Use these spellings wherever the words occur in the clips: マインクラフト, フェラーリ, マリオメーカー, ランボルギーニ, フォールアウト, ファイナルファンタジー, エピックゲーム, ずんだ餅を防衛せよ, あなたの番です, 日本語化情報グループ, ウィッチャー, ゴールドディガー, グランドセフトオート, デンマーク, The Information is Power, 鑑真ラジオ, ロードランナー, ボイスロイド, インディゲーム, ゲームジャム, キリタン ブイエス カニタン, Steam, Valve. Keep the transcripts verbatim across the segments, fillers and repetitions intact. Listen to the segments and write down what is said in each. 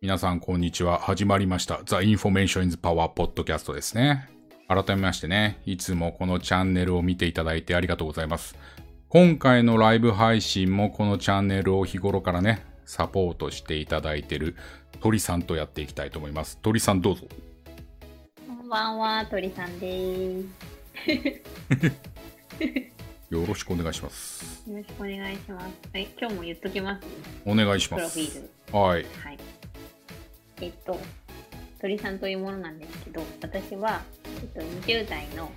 皆さんこんにちは。始まりました。The Information is Power ポッドキャストですね。改めましてね、いつもこのチャンネルを見ていただいてありがとうございます。今回のライブ配信もこのチャンネルを日頃からね、サポートしていただいている鳥さんとやっていきたいと思います。鳥さんどうぞ。こんばんは、鳥さんです。よろしくお願いします。よろしくお願いします。はい、今日も言っときます。お願いします。プロフィール。はい。はいえっと、鳥さんというものなんですけど、私は、えっと、にじゅう代の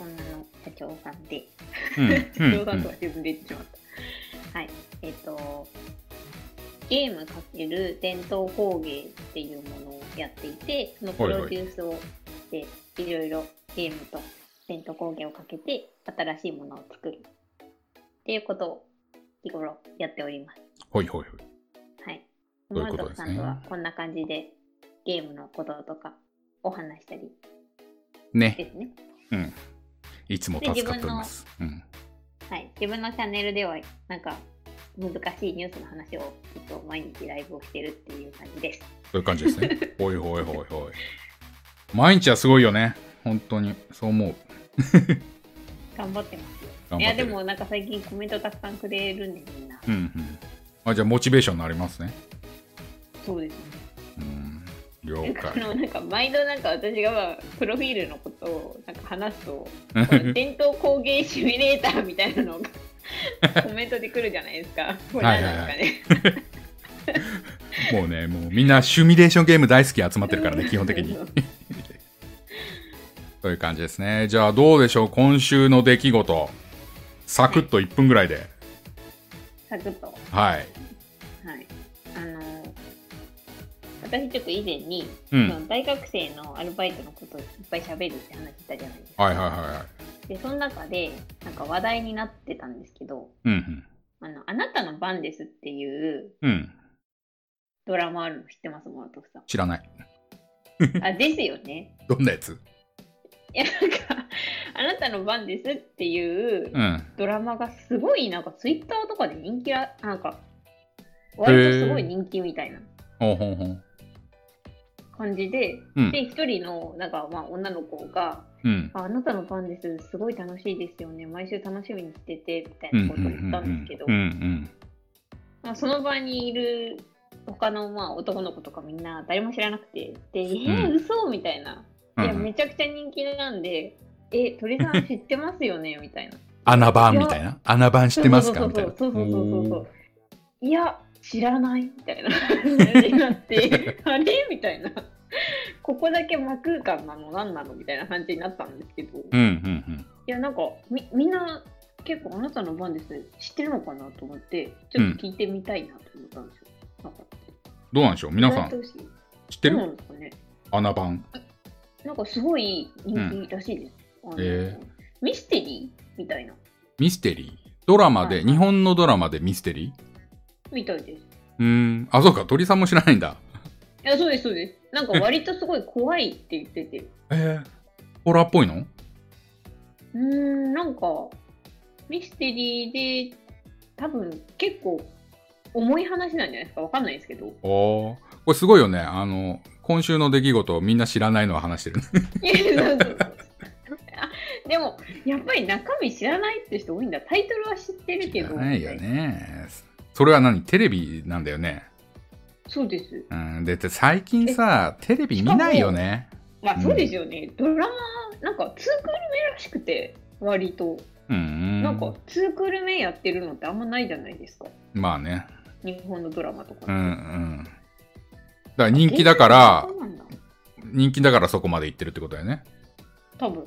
女の社長さんで、うんうん、社長さんとは自分で言ってしまった。はい、えっと、ゲーム×伝統工芸っていうものをやっていて、そのプロデュースをして、はいはい、いろいろゲームと伝統工芸をかけて、新しいものを作るっていうことを日頃やっております。はいはいはい。マルトさんとはこんな感じでゲームのこととかお話したりね。ですね。うん。いつも助かっております。うん。はい。自分のチャンネルではなんか難しいニュースの話をずっと毎日ライブをしてるっていう感じです。そういう感じですね。ほいほいほいほい。毎日はすごいよね。本当にそう思う。頑張ってますよ。いやでもなんか最近コメントたくさんくれるんでみんな。うんうん。あじゃあモチベーションになりますね。そうですね。うん、了解。なんか毎度なんか私がプロフィールのことをなんか話すと伝統工芸シミュレーターみたいなのがコメントで来るじゃないですか。これ何なんですかね。はいはいはい、もうね、もうみんなシミュレーションゲーム大好き集まってるからね、基本的に。という感じですね。じゃあどうでしょう、今週の出来事。サクッといっぷんぐらいで。サクッと。はい。はい。あのー私ちょっと以前に、うん、大学生のアルバイトのことをいっぱい喋るって話したじゃないですか。はいはいはい。でその中でなんか話題になってたんですけど、うんうん、あのあなたの番ですっていう、うん、ドラマあるの知ってますもん、トフさん。知らない。あですよね。どんなやつ？いやなんかあなたの番ですっていう、うん、ドラマがすごいなんかツイッターとかで人気らなんか割とすごい人気みたいな。ほうほうほう。感じで、うん、で一人のなんか、まあ、女の子が、うん、あ、 あなたの番ですすごい楽しいですよね毎週楽しみにしててみたいなことを言ったんですけど、まあ、その場にいる他のまあ男の子とかみんな誰も知らなくてで、うん、えー、嘘みたいな、うん、いやめちゃくちゃ人気なんで、うん、え鳥さん知ってますよねみたいな穴番みたいな穴番知ってますかみたいなそうそうそうそうそういや知らないみたいな感じになってあれみたいなここだけ真空間なの何なのみたいな感じになったんですけど、うんうんうん、いやなんか み, みんな結構あなたの番ですね知ってるのかなと思ってちょっと聞いてみたいなと思ったんですよ、うん、なんかどうなんでしょう皆さん知ってるどうなんですか、ね、穴番なんかすごい人気らしいです、うんあのえー、ミステリーみたいなミステリードラマで、はい、日本のドラマでミステリーみたいです。うーん。あ、そうか。鳥さんも知らないんだ。いや、そうです、そうです。なんか割とすごい怖いって言ってて。えー、ホラーっぽいの？うーん、なんかミステリーで多分結構重い話なんじゃないですか。わかんないですけど。おー。これすごいよね。あの、今週の出来事をみんな知らないのは話してる。いや、そうそうそう。でも、やっぱり中身知らないって人多いんだ。タイトルは知ってるけど。知らないよね。それは何テレビなんだよね。そうです。うん、で最近さテレビ見ないよね。まあそうですよね。うん、ドラマなんかツークール目らしくて割と、うん、なんかツークール目やってるのってあんまないじゃないですか。まあね。日本のドラマとか。うんうん。だから人気だから人気だからそこまで行ってるってことだよね。多分。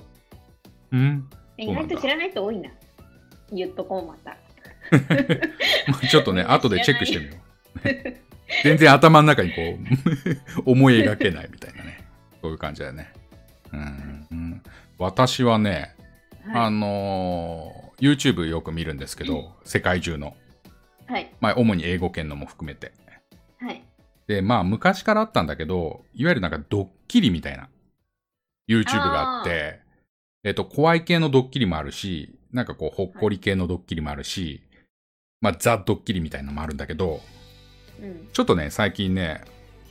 うん。意外と知らない人多いな。言っとこうまた。ちょっとね後でチェックしてみよう全然頭の中にこう思い描けないみたいなねそういう感じだよねうん、うん、私はね、はい、あのー、YouTube よく見るんですけど、うん、世界中の、はいまあ、主に英語圏のも含めて、はい、でまあ昔からあったんだけどいわゆるなんかドッキリみたいな YouTube があってえっと怖い系のドッキリもあるしなんかこうほっこり系のドッキリもあるし、はいまあ、ザ・ドッキリみたいなのもあるんだけど、うん、ちょっとね、最近ね、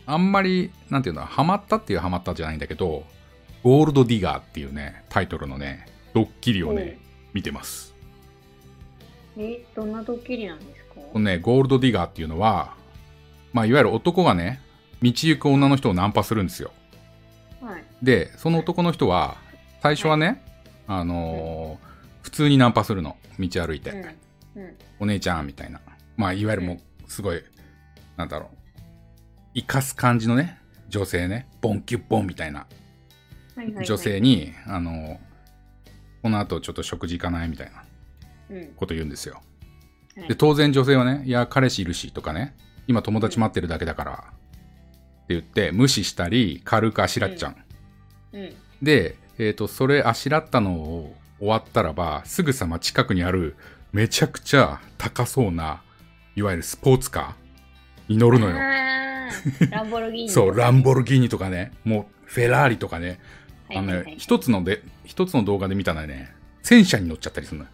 あんまり、なんていうんだ、ハマったっていうハマったじゃないんだけど、ゴールドディガーっていうね、タイトルのね、ドッキリをね、見てます。え、どんなドッキリなんですか？このね、ゴールドディガーっていうのは、まあ、いわゆる男がね、道行く女の人をナンパするんですよ。はい、で、その男の人は、最初はね、はい、あのー、普通にナンパするの。道歩いて。うんうん、お姉ちゃんみたいな。まあ、いわゆるもう、すごい、うん、なんだろう。生かす感じのね、女性ね、ボンキュッボンみたいな女性に、あの、この後ちょっと食事行かないみたいなこと言うんですよ。うん、で、当然女性はね、いや、彼氏いるしとかね、今友達待ってるだけだからって言って、無視したり、軽くあしらっちゃう。うんうん、で、えっと、それあしらったのを終わったらば、すぐさま近くにある、めちゃくちゃ高そうな、いわゆるスポーツカーに乗るのよ。ランボルギーニ、そう、ランボルギーニとかね、もうフェラーリとかね、あの一つので一つの動画で見たのはね、戦車に乗っちゃったりするの。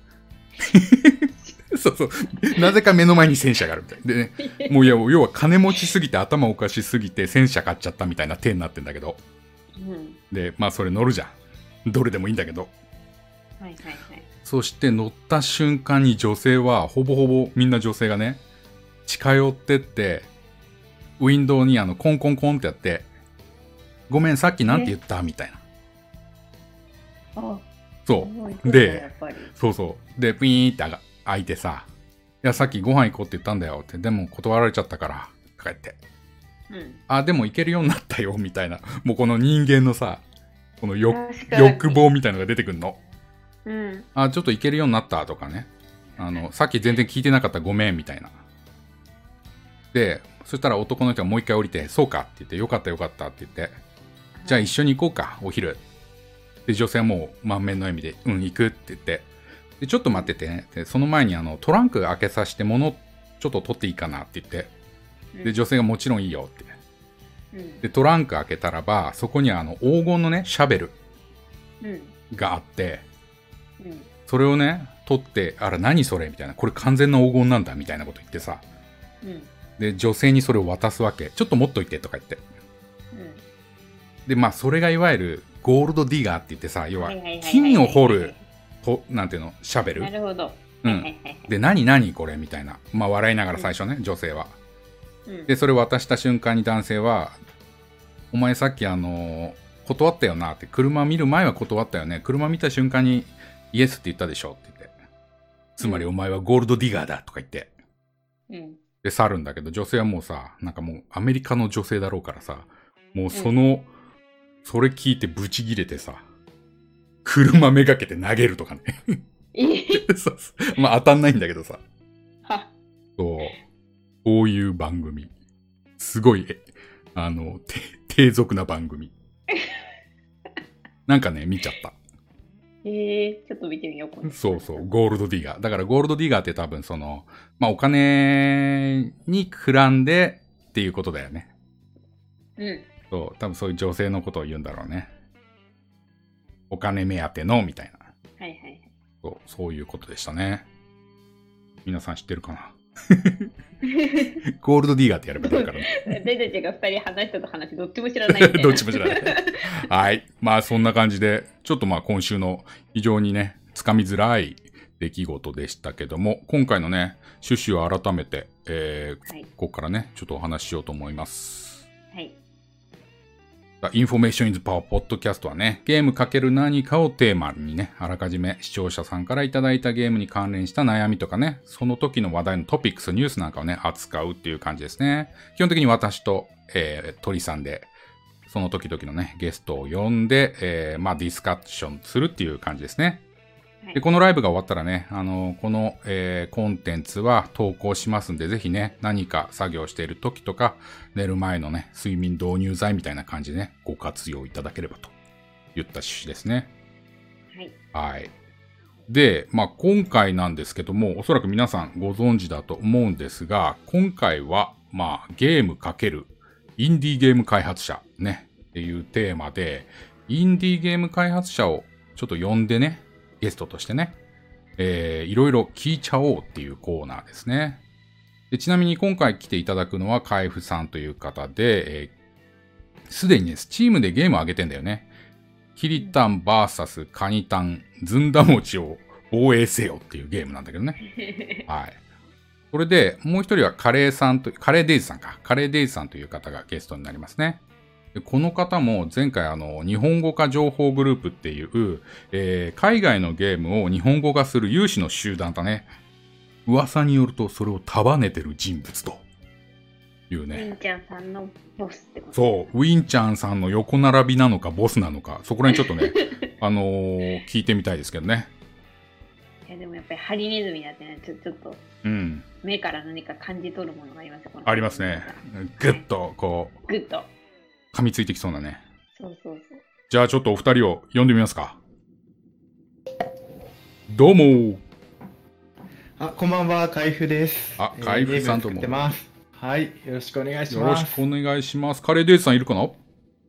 そうそう、なぜか目の前に戦車があるみたいでね、もういや要は金持ちすぎて頭おかしすぎて戦車買っちゃったみたいな手になってんだけど、うん、でまあそれ乗るじゃん、どれでもいいんだけど、はいはいはい、そして乗った瞬間に女性はほぼほぼみんな女性がね近寄ってって。ウィンドウにあのコンコンコンってやって、ごめん、さっきなんて言ったみたいな。あ、そう。で、そうそう。で、ピーンって開いてさ、いや、さっきご飯行こうって言ったんだよって、でも断られちゃったから、帰って。うん、あ、でも行けるようになったよ、みたいな。もうこの人間のさ、この欲、欲望みたいのが出てくるの。うん。あ、ちょっと行けるようになったとかね。あの、さっき全然聞いてなかったごめん、みたいな。で、そしたら男の人がもう一回降りて、そうかって言って、よかったよかったって言って、じゃあ一緒に行こうか、お昼。で、女性はもう満面の笑みで、うん、行くって言って、で、ちょっと待っててね。で、その前にあのトランク開けさせて、物ちょっと取っていいかなって言って、で、女性がもちろんいいよって。で、トランク開けたらば、そこにあの黄金のね、シャベルがあって、それをね、取って、あら、何それみたいな、これ完全な黄金なんだみたいなこと言ってさ。うんで、女性にそれを渡すわけ。ちょっと持っといてとか言って。うん、で、まあ、それがいわゆるゴールドディガーって言ってさ、要は、金を掘る、と、なんていうの、シャベル。なるほど。うん。で、何何これみたいな。まあ、笑いながら最初ね、うん、女性は。うん、で、それを渡した瞬間に男性は、お前さっきあの、断ったよなって、車見る前は断ったよね。車見た瞬間に、イエスって言ったでしょって言って。つまりお前はゴールドディガーだとか言って。うん。で去るんだけど、女性はもうさ、なんかもうアメリカの女性だろうからさ、もうその、うん、それ聞いてブチギレてさ、車めがけて投げるとかね。まあ当たんないんだけどさ。そう、こういう番組。すごい、あの、低俗な番組。なんかね、見ちゃった。えー、ちょっと見てみようかな。そうそう、ゴールドディガー。だからゴールドディガーって多分その、まあお金に絡んでっていうことだよね。うん。そう、多分そういう女性のことを言うんだろうね。お金目当てのみたいな。はいはいはい。そう、そういうことでしたね。皆さん知ってるかな。ゴールドディーガーってやればいいからね。私たちがふたり話したと話どっちも知らないみたいな。どっちも知らない。はい。まあそんな感じで、ちょっとまあ今週の非常にね、つかみづらい出来事でしたけども、今回のね、趣旨を改めて、えーはい、ここからね、ちょっとお話ししようと思います。はい。The Information is Power ポッドキャストはね、ゲーム×何かをテーマにね、あらかじめ視聴者さんからいただいたゲームに関連した悩みとかね、その時の話題のトピックス、ニュースなんかをね、扱うっていう感じですね。基本的に私と、えー、鳥さんで、その時々のね、ゲストを呼んで、えー、まあディスカッションするっていう感じですね。で、このライブが終わったらね、あのー、この、えー、コンテンツは投稿しますんで、ぜひね、何か作業している時とか、寝る前のね、睡眠導入剤みたいな感じでね、ご活用いただければといった趣旨ですね。はい。はい。で、まあ、今回なんですけども、おそらく皆さんご存知だと思うんですが、今回は、まあ、ゲーム×インディーゲーム開発者ね、っていうテーマで、インディーゲーム開発者をちょっと呼んでね、ゲストとしてね、えー、いろいろ聞いちゃおうっていうコーナーですね。で、ちなみに今回来ていただくのは海部さんという方で、えすでにね、Steam でゲームを上げてんだよね。キリタン ブイエス カニタン、ずんだ餅を防衛せよっていうゲームなんだけどね。はい。それで、もう一人はカレーさんと、カレーデイズさんか。カレーデイズさんという方がゲストになりますね。でこの方も前回あの、日本語化情報グループっていう、えー、海外のゲームを日本語化する有志の集団だね。噂によると、それを束ねてる人物と。いうね、ウィンちゃんさんのボスってこと。そう、ウィンちゃんさんの横並びなのかボスなのか、そこら辺ちょっとね、あのー、聞いてみたいですけどね。いやでもやっぱりハリネズミだってね、ちょ、ちょっと、うん、目から何か感じ取るものがありますよね。ありますね。ぐっとこう、ぐっと噛みついてきそうなね。そうそうそう。じゃあちょっとお二人を呼んでみますか。どうも。あ、こんばんは、海部です。あ、海部さんとも。はい、よろしくお願いします。よろしくお願いします。カレーデイズさんいるかな？あ、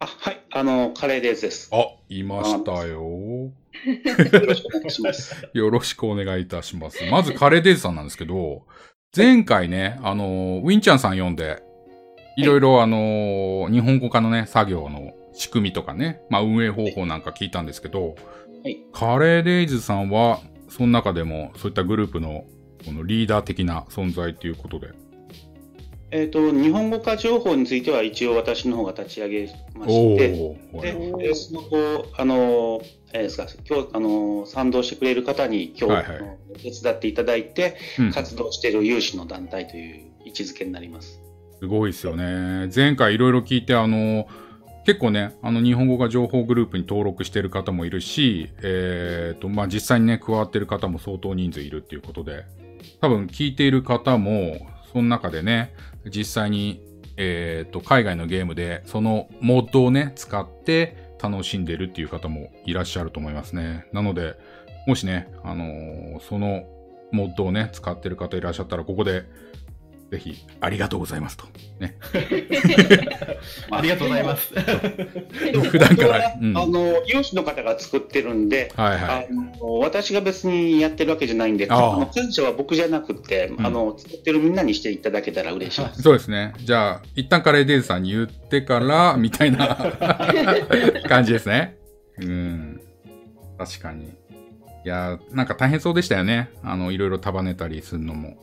はい、あのカレーデイズです。あ、いましたよ。よろしくお願いします。よろしくお願いいたします。まずカレーデイズさんなんですけど、前回ね、あのウィンちゃんさん呼んで、いろいろあの日本語化のね作業の仕組みとかね、まあ運営方法なんか聞いたんですけど、はい、カレーデイズさんはその中でもそういったグループのこのリーダー的な存在ということで。えーと、日本語化情報については一応私の方が立ち上げまして、で、その後、あの、えー、ですか、今日、あの、賛同してくれる方に今日、はいはい、手伝っていただいて、うん、活動している有志の団体という位置づけになります。すごいですよね。前回いろいろ聞いて、あの、結構ね、あの、日本語化情報グループに登録している方もいるし、えーと、まあ、実際にね、加わっている方も相当人数いるっていうことで、多分聞いている方も、その中でね、実際に、えーと、海外のゲームでそのモッドをね使って楽しんでるっていう方もいらっしゃると思いますね。なのでもしね、あのー、そのモッドをね使ってる方いらっしゃったらここでぜひありがとうございますとね。ありがとうございます。普段から、うん、あの有志の方が作ってるんで、はいはい、あの私が別にやってるわけじゃないんで、あの感謝は僕じゃなくて、うん、あの作ってるみんなにしていただけたら嬉しいです。そうですね。じゃあ一旦カレーデイズさんに言ってからみたいな感じですね。うん、確かに。いやなんか大変そうでしたよね。あのいろいろ束ねたりするのも。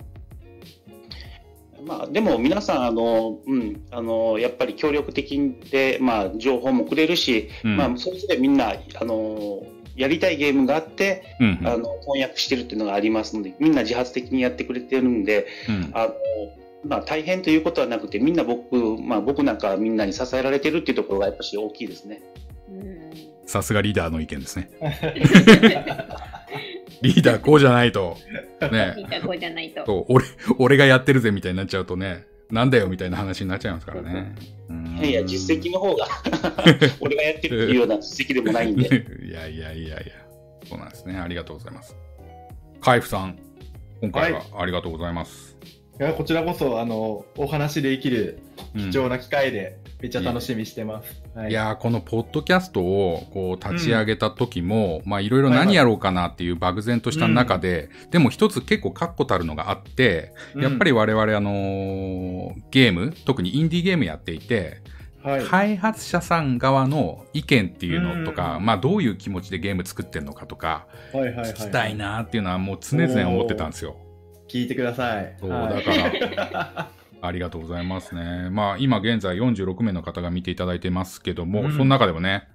まあ、でも皆さんあの、うん、あのやっぱり協力的で、まあ、情報もくれるし、うんまあ、それぞれみんなあのやりたいゲームがあって、うんうん、あの翻訳してるっていうのがありますのでみんな自発的にやってくれてるんで、うんあのまあ、大変ということはなくてみんな僕、まあ、僕なんかみんなに支えられてるっていうところがやっぱり大きいですね。さすがリーダーの意見ですね。リーダーこうじゃないとね、リーダーこうじゃないと、そう、俺、俺がやってるぜみたいになっちゃうとね、なんだよみたいな話になっちゃいますからね。いやいや実績の方が俺がやってるっていうような実績でもないんで。いやいやいやいや、そうなんですね。ありがとうございます。海部さん、今回はありがとうございます。はい、いやこちらこそあのお話で生きる貴重な機会で。うんめっちゃ楽しみしてます。はい、いやーこのポッドキャストをこう立ち上げた時も、うん、まあいろいろ何やろうかなっていう漠然とした中で、はいはい、でも一つ結構確固たるのがあって、うん、やっぱり我々あのー、ゲーム特にインディーゲームやっていて、はい、開発者さん側の意見っていうのとか、うん、まあどういう気持ちでゲーム作ってるのかとか、はいはいはい、聞きたいなーっていうのはもう常々思ってたんですよ。聞いてください。そう、はい、だから。ありがとうございますね。まあ今現在よんじゅうろくめいの方が見ていただいてますけども、うん、その中でもね、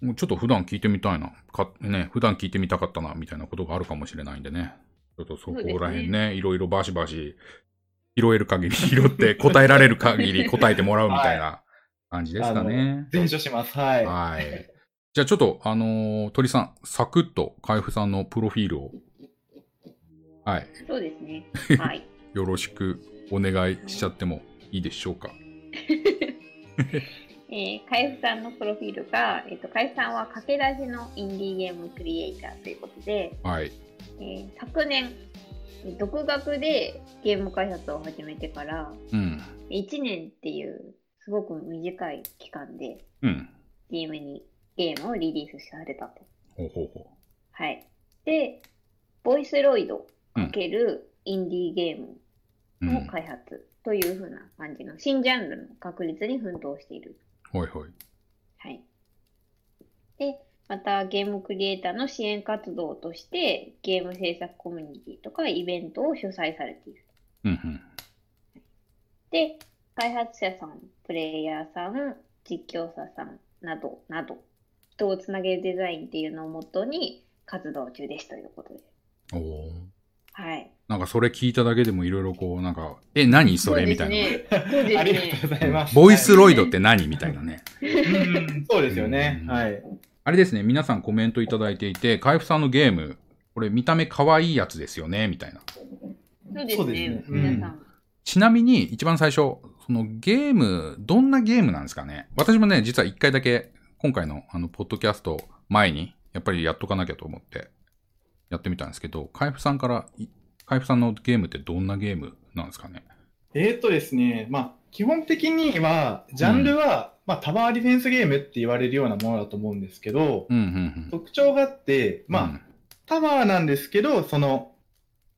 もうちょっと普段聞いてみたいな、かね普段聞いてみたかったなみたいなことがあるかもしれないんでね、ちょっとそこら辺ね、いろいろバシバシ拾える限り拾って答えられる限り答えてもらうみたいな感じですかね。伝授します。はい。はい。じゃあちょっとあのー、鳥さんサクッと海部さんのプロフィールを、はい。そうですね。はい。よろしく。お願いしちゃってもいいでしょうか。えー、海部さんのプロフィールが、えーと、海部さんは駆け出しのインディーゲームクリエイターということで、はいえー、昨年独学でゲーム開発を始めてから、うん、いちねんっていうすごく短い期間で、うん、ゲームにゲームをリリースされたと。ほうほうほう。はい。で、ボイスロイド×インディーゲーム、うんの開発という風な感じの新ジャンルの確立に奮闘しているはいはい。はい。で、またゲームクリエイターの支援活動として、ゲーム制作コミュニティとかイベントを主催されている。うんうん。で、開発者さん、プレイヤーさん、実況者さんなどなど、人をつなげるデザインっていうのをもとに活動中ですということで。おお。はい。なんかそれ聞いただけでもいろいろこうなんかえ何それみたいな。そうですね。ありがとうございます。ボイスロイドって何みたいなね。うん、そうですよね。はい。あれですね。皆さんコメントいただいていて、海部さんのゲームこれ見た目可愛いやつですよねみたいな。そうですね。皆さん。うんちなみに一番最初そのゲームどんなゲームなんですかね。私もね実は一回だけ今回のあのポッドキャスト前にやっぱりやっとかなきゃと思ってやってみたんですけど、海部さんから海部さんのゲームってどんなゲームなんですかね。えーっとですね、まあ基本的にはジャンルは、うんまあ、タワーディフェンスゲームって言われるようなものだと思うんですけど、うんうんうん、特徴があってまあ、うん、タワーなんですけどその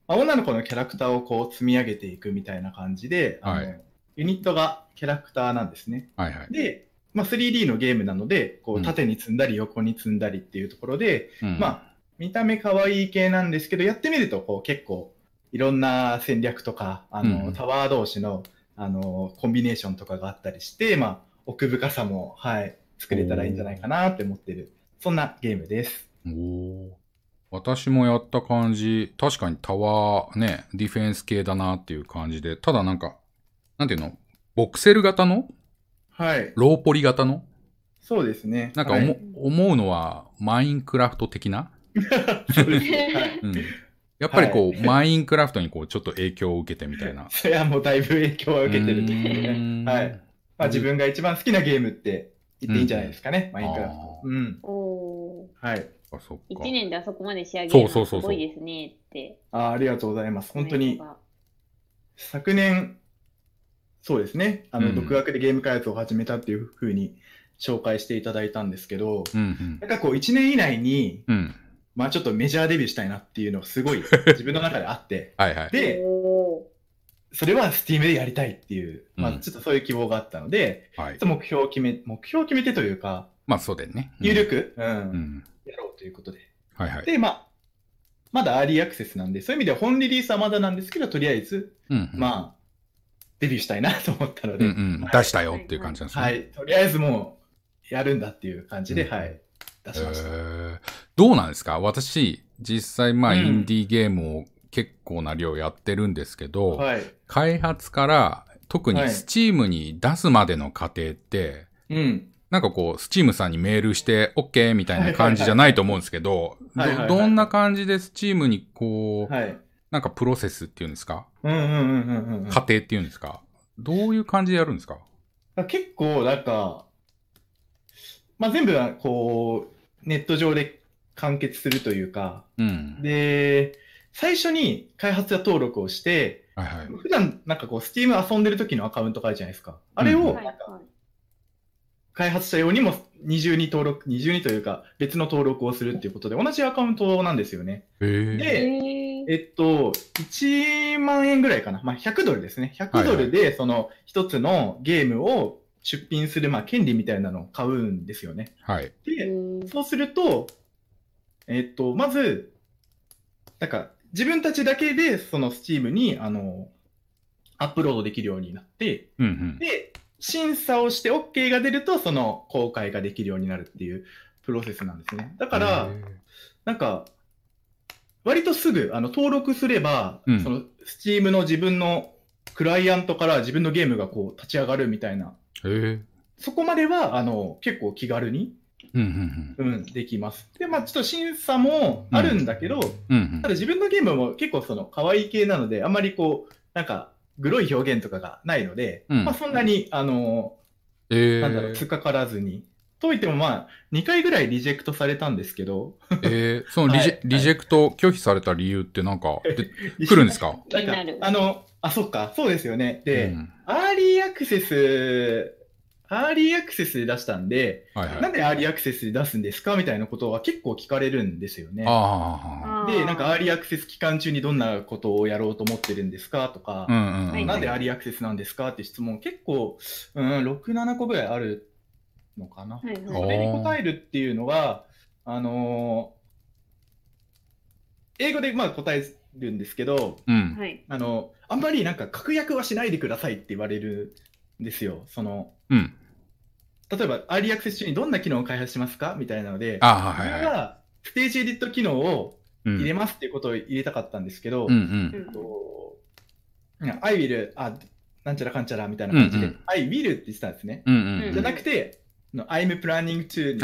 まあ、女の子のキャラクターをこう積み上げていくみたいな感じで、はい、あのユニットがキャラクターなんですね。はいはい、で、まあ、スリーディー のゲームなのでこう縦に積んだり横に積んだりっていうところで、うんまあ、見た目可愛い系なんですけどやってみるとこう結構いろんな戦略とかあの、うん、タワー同士の、あのコンビネーションとかがあったりして、まあ、奥深さも、はい、作れたらいいんじゃないかなって思ってるそんなゲームです。おー私もやった感じ、確かにタワーね、ディフェンス系だなっていう感じで、ただなんか、なんていうの、ボクセル型のはい。ローポリ型のそうですね。なんか、はい、思うのは、マインクラフト的なそうですね、はいうん。やっぱりこう、はい、マインクラフトにこう、ちょっと影響を受けてみたいな。それはもうだいぶ影響は受けてるというね。はい。まあ自分が一番好きなゲームって言っていいんじゃないですかね、うん、マインクラフト。うん。おー。はい。いちねんであそこまで仕上げるのすごいですねって。あ、ありがとうございます。本当に昨年そうですねあの、うん、独学でゲーム開発を始めたっていうふうに紹介していただいたんですけど、うんうん、なんかこういちねん以内に、うん、まあちょっとメジャーデビューしたいなっていうのがすごい自分の中であってはい、はい、でそれは Steam でやりたいっていう、うん、まあちょっとそういう希望があったので、はい、目標を決め目標を決めてというかまあそうだよね、うん、入力、うんうんやろうということで。はいはい。で、まあ、まだアーリーアクセスなんで、そういう意味では本リリースはまだなんですけど、とりあえず、うんうん、まあ、デビューしたいなと思ったので、うんうん、出したよっていう感じなんですね。はい。とりあえずもう、やるんだっていう感じで、うん、はい。出しました、えー。どうなんですか？私、実際、まあ、インディーゲームを結構な量やってるんですけど、うんはい、開発から、特に Steam に出すまでの過程って、はい、うん。なんかこう、スチームさんにメールして、OK みたいな感じじゃないと思うんですけど、はいはいはい、ど, どんな感じでスチームにこう、はいはい、なんかプロセスっていうんですか、うんうんうんうんうん、過程っていうんですかどういう感じでやるんですか？結構、なんか、まあ、全部はこう、ネット上で完結するというか、うん、で、最初に開発者登録をして、はいはい、普段なんかこう、スチーム遊んでる時のアカウントがあるじゃないですか。あれを、うんはいはい開発者用にも二重に登録、二重にというか別の登録をするっていうことで同じアカウントなんですよね。で、えっと、いちまんえんぐらいかな。まあ、ひゃくドルですね。ひゃくドルでその一つのゲームを出品する、まあ、権利みたいなのを買うんですよね。はい。で、そうすると、えっと、まず、なんか自分たちだけでその Steam にあの、アップロードできるようになって、うんうん、で、審査をして OK が出ると、その公開ができるようになるっていうプロセスなんですね。だから、なんか、割とすぐあの登録すれば、うん、その Steam の自分のクライアントから自分のゲームがこう立ち上がるみたいな。へそこまではあの結構気軽に、うんうんうんうん、できます。で、まあちょっと審査もあるんだけど、うんうんうん、ただ自分のゲームも結構その可愛い系なので、あんまりこう、なんか、グロい表現とかがないので、うんまあ、そんなに、あの、えー、なんだろう、つっかからずに。といっても、まあ、にかいぐらいリジェクトされたんですけど。えー、そのリジェ、はい、リジェクト拒否された理由ってなんか、で来るんですか？なんか、あの、あ、そっか、そうですよね。で、うん、アーリーアクセス、アーリーアクセスで出したんで、はいはい、なんでアーリーアクセスで出すんですかみたいなことは結構聞かれるんですよね。あで、なんかアーリーアクセス期間中にどんなことをやろうと思ってるんですかとか、うんうんうん、なんでアーリーアクセスなんですかって質問結構、うん、ろく、ななこぐらいあるのかな、はいはい、それに答えるっていうのはあのー、英語でまあ答えるんですけど、うん、あのあんまりなんか確約はしないでくださいって言われるんですよ。その、うん、例えばアーリーアクセス中にどんな機能を開発しますかみたいなので、あ、はいはい、それがステージエディット機能を入れますっていうことを入れたかったんですけど、うんうん、と I will あなんちゃらかんちゃらみたいな感じで、うんうん、I will って言ってたんですね、うんうんうん、じゃなくて I'm planning to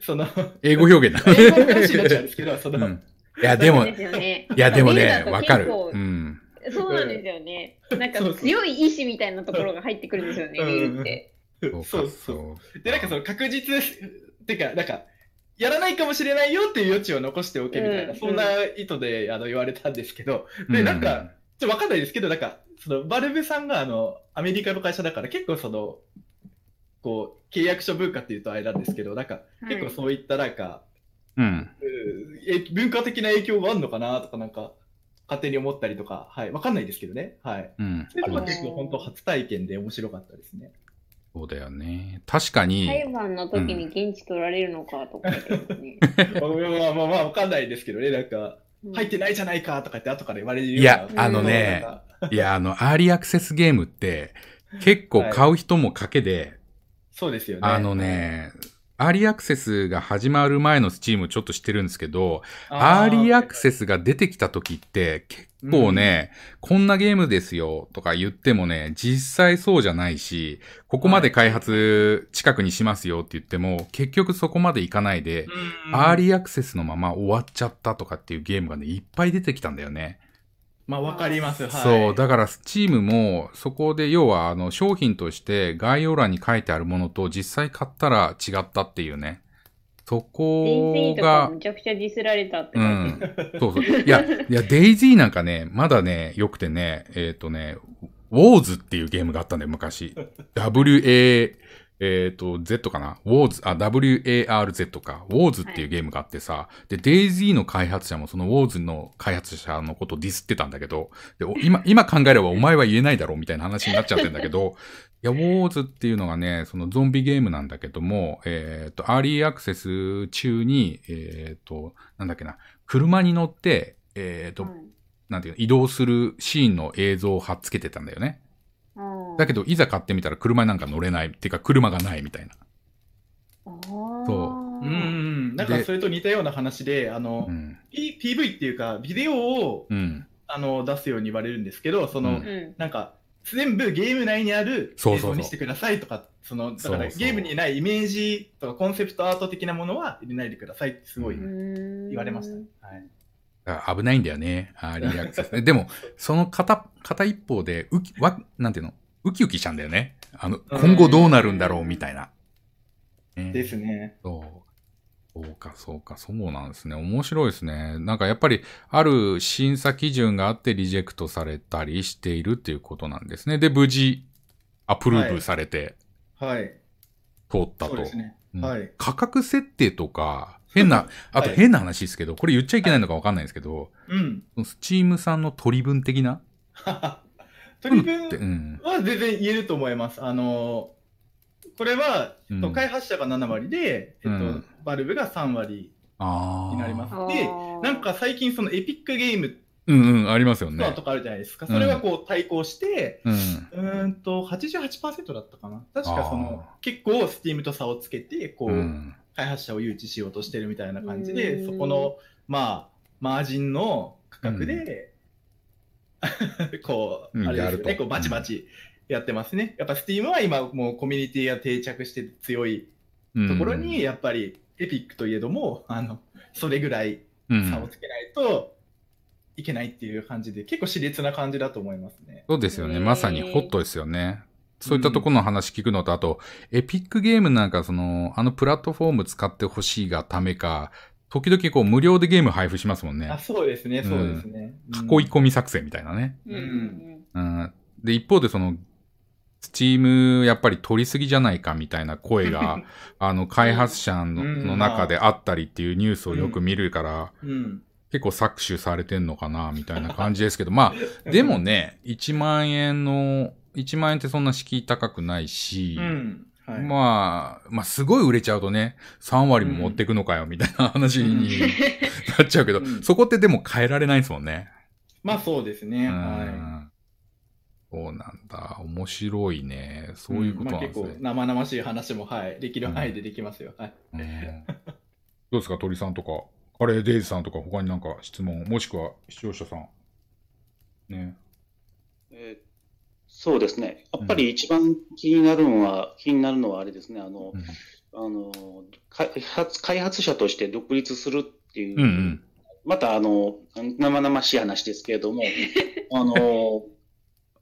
その英語表現だ英語表現になっちゃうんですけどその、うん、いやでもで、ね、いやでもねわかる、うん、そうなんですよね、なんか強い意志みたいなところが入ってくるんですよねリールって、うん、そうそうでなんかその確実っていうかなんかやらないかもしれないよっていう余地を残しておけみたいな、うん、そんな意図であの言われたんですけど、うん、でなんかちょっと分かんないですけどなんかそのバルブさんがあのアメリカの会社だから結構そのこう契約書文化っていうとあれなんですけどなんか結構そういったなんか、うん、文化的な影響があるのかなとかなんか勝手に思ったりとか、はい、分かんないですけどね、はい、うん、それとか結構本当初体験で面白かったですね。そうだよね。確かに。裁判の時に現地取られるのかとかですね。うん、まあまあまあわかんないですけどね。なんか、うん、入ってないじゃないかとかって後から言われるような。いや、あのね、いや、あの、アーリーアクセスゲームって結構買う人も賭けで、はい、そうですよね。あのね、アーリーアクセスが始まる前のスチームちょっと知ってるんですけど、アーリーアクセスが出てきた時って結構ね、うん、こんなゲームですよとか言ってもね、実際そうじゃないし、ここまで開発近くにしますよって言っても、はい、結局そこまでいかないで、うん、アーリーアクセスのまま終わっちゃったとかっていうゲームがね、いっぱい出てきたんだよね。まあわかります。はい。そう。だからスチームもそこで要はあの商品として概要欄に書いてあるものと実際買ったら違ったっていうね。そこが。デイジーとかむちゃくちゃディスられたって感じ。うん。そうそう。いや、いや、デイジーなんかね、まだね、よくてね、えっとね、ウォーズっていうゲームがあったんだよ、昔。ダブリューエー、えっと、Z かな？ウォーズ、あ、ダブリューエーアールゼット か。ウォーズっていうゲームがあってさ、はい、で、デイジーの開発者もそのウォーズの開発者のことをディスってたんだけど、で今、今考えればお前は言えないだろうみたいな話になっちゃってんだけど、いや、ウォーズっていうのがね、そのゾンビゲームなんだけども、えっと、アーリーアクセス中に、えっと、なんだっけな、車に乗って、えっと、うん、なんていうの、移動するシーンの映像を貼っつけてたんだよね。だけど、いざ買ってみたら車なんか乗れない。っていうか、車がないみたいな。そう。うん。なんか、それと似たような話で、あの、うん、P、ピーブイ っていうか、ビデオを、うん、あの出すように言われるんですけど、その、うん、なんか、全部ゲーム内にある映像にしてくださいとか、その、だからゲームにないイメージとか、コンセプトアート的なものは入れないでくださいってすごい言われました。はい。危ないんだよね。アーリーアクセスね。でも、その片、片一方で、うき、わ、なんていうの？ウキウキしちゃうんだよね。あの、今後どうなるんだろうみたいな。ね、ですね。そう。そうか、そうか、そうなんですね。面白いですね。なんかやっぱり、ある審査基準があってリジェクトされたりしているっていうことなんですね。で、無事、アプローブされて、はい。はい、通ったと。そうですね。はい、うん。価格設定とか、変な、あと変な話ですけど、はい、これ言っちゃいけないのかわかんないですけど、うん。スチームさんの取り分的な取り分は全然言えると思います。うん、あの、これは、うん、開発者がななわりで、えっと、うん、バルブがさんわりになります。で、なんか最近そのエピックゲームうんうん、ありますよね。とかあるじゃないですか。それがこう対抗して、うん、うんと、はちじゅうはちパーセント だったかな。確かその、結構スティームと差をつけて、こう、うん、開発者を誘致しようとしてるみたいな感じで、そこの、まあ、マージンの価格で、うん、こう、あれですね、こうバチバチやってますね。やっぱスティームは今、もうコミュニティが定着して強いところに、やっぱりエピックといえども、あの、それぐらい差をつけないと、うんいけないっていう感じで結構熾烈な感じだと思いますね。そうですよね。まさにホットですよね。そういったところの話聞くのと、うん、あとエピックゲームなんかそのあのプラットフォーム使ってほしいがためか時々こう無料でゲーム配布しますもんね。あ、そうですね、そうですね。うん、囲い込み作戦みたいなね。うん、うん、で一方でそのスチームやっぱり取りすぎじゃないかみたいな声があの開発者の、うん、の中であったりっていうニュースをよく見るから。うん、うん、結構搾取されてんのかなみたいな感じですけど、まあでもね、いちまんえんのいちまん円ってそんな敷居高くないし、うんはい、まあ、まあすごい売れちゃうとね、さんわりも持ってくのかよ、みたいな話になっちゃうけど、うん、そこってでも変えられないですもんね。まあそうですね。はい。そうなんだ。面白いね。そういうことなんですね。うんまあ、結構生々しい話も、はい、できる範囲でできますよ。うんはいうん、どうですか、鳥さんとか、カレーデイズさんとか、他になんか質問、もしくは視聴者さん。ね。えーそうですね。やっぱり一番気になるのは、うん、気になるのはあれですね。あの、うん、あの開発、開発者として独立するっていう、うんうん、またあの生々しい話ですけれども、あの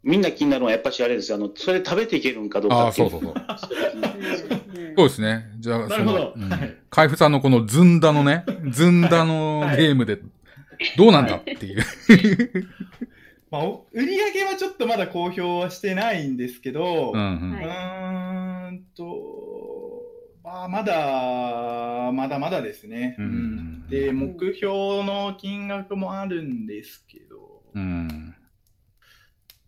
みんな気になるのはやっぱりあれですよ。あのそれ食べていけるんかどうかっていう。あそうそうそう。そうですね。じゃあその、うん、開封さんのこのずんだのね、ずんだのゲームでどうなんだっていう。はいまあ、売り上げはちょっとまだ公表はしてないんですけど、うんうん、うーんと、まあ、まだ、まだまだですね、うんうん。で、目標の金額もあるんですけど、うん。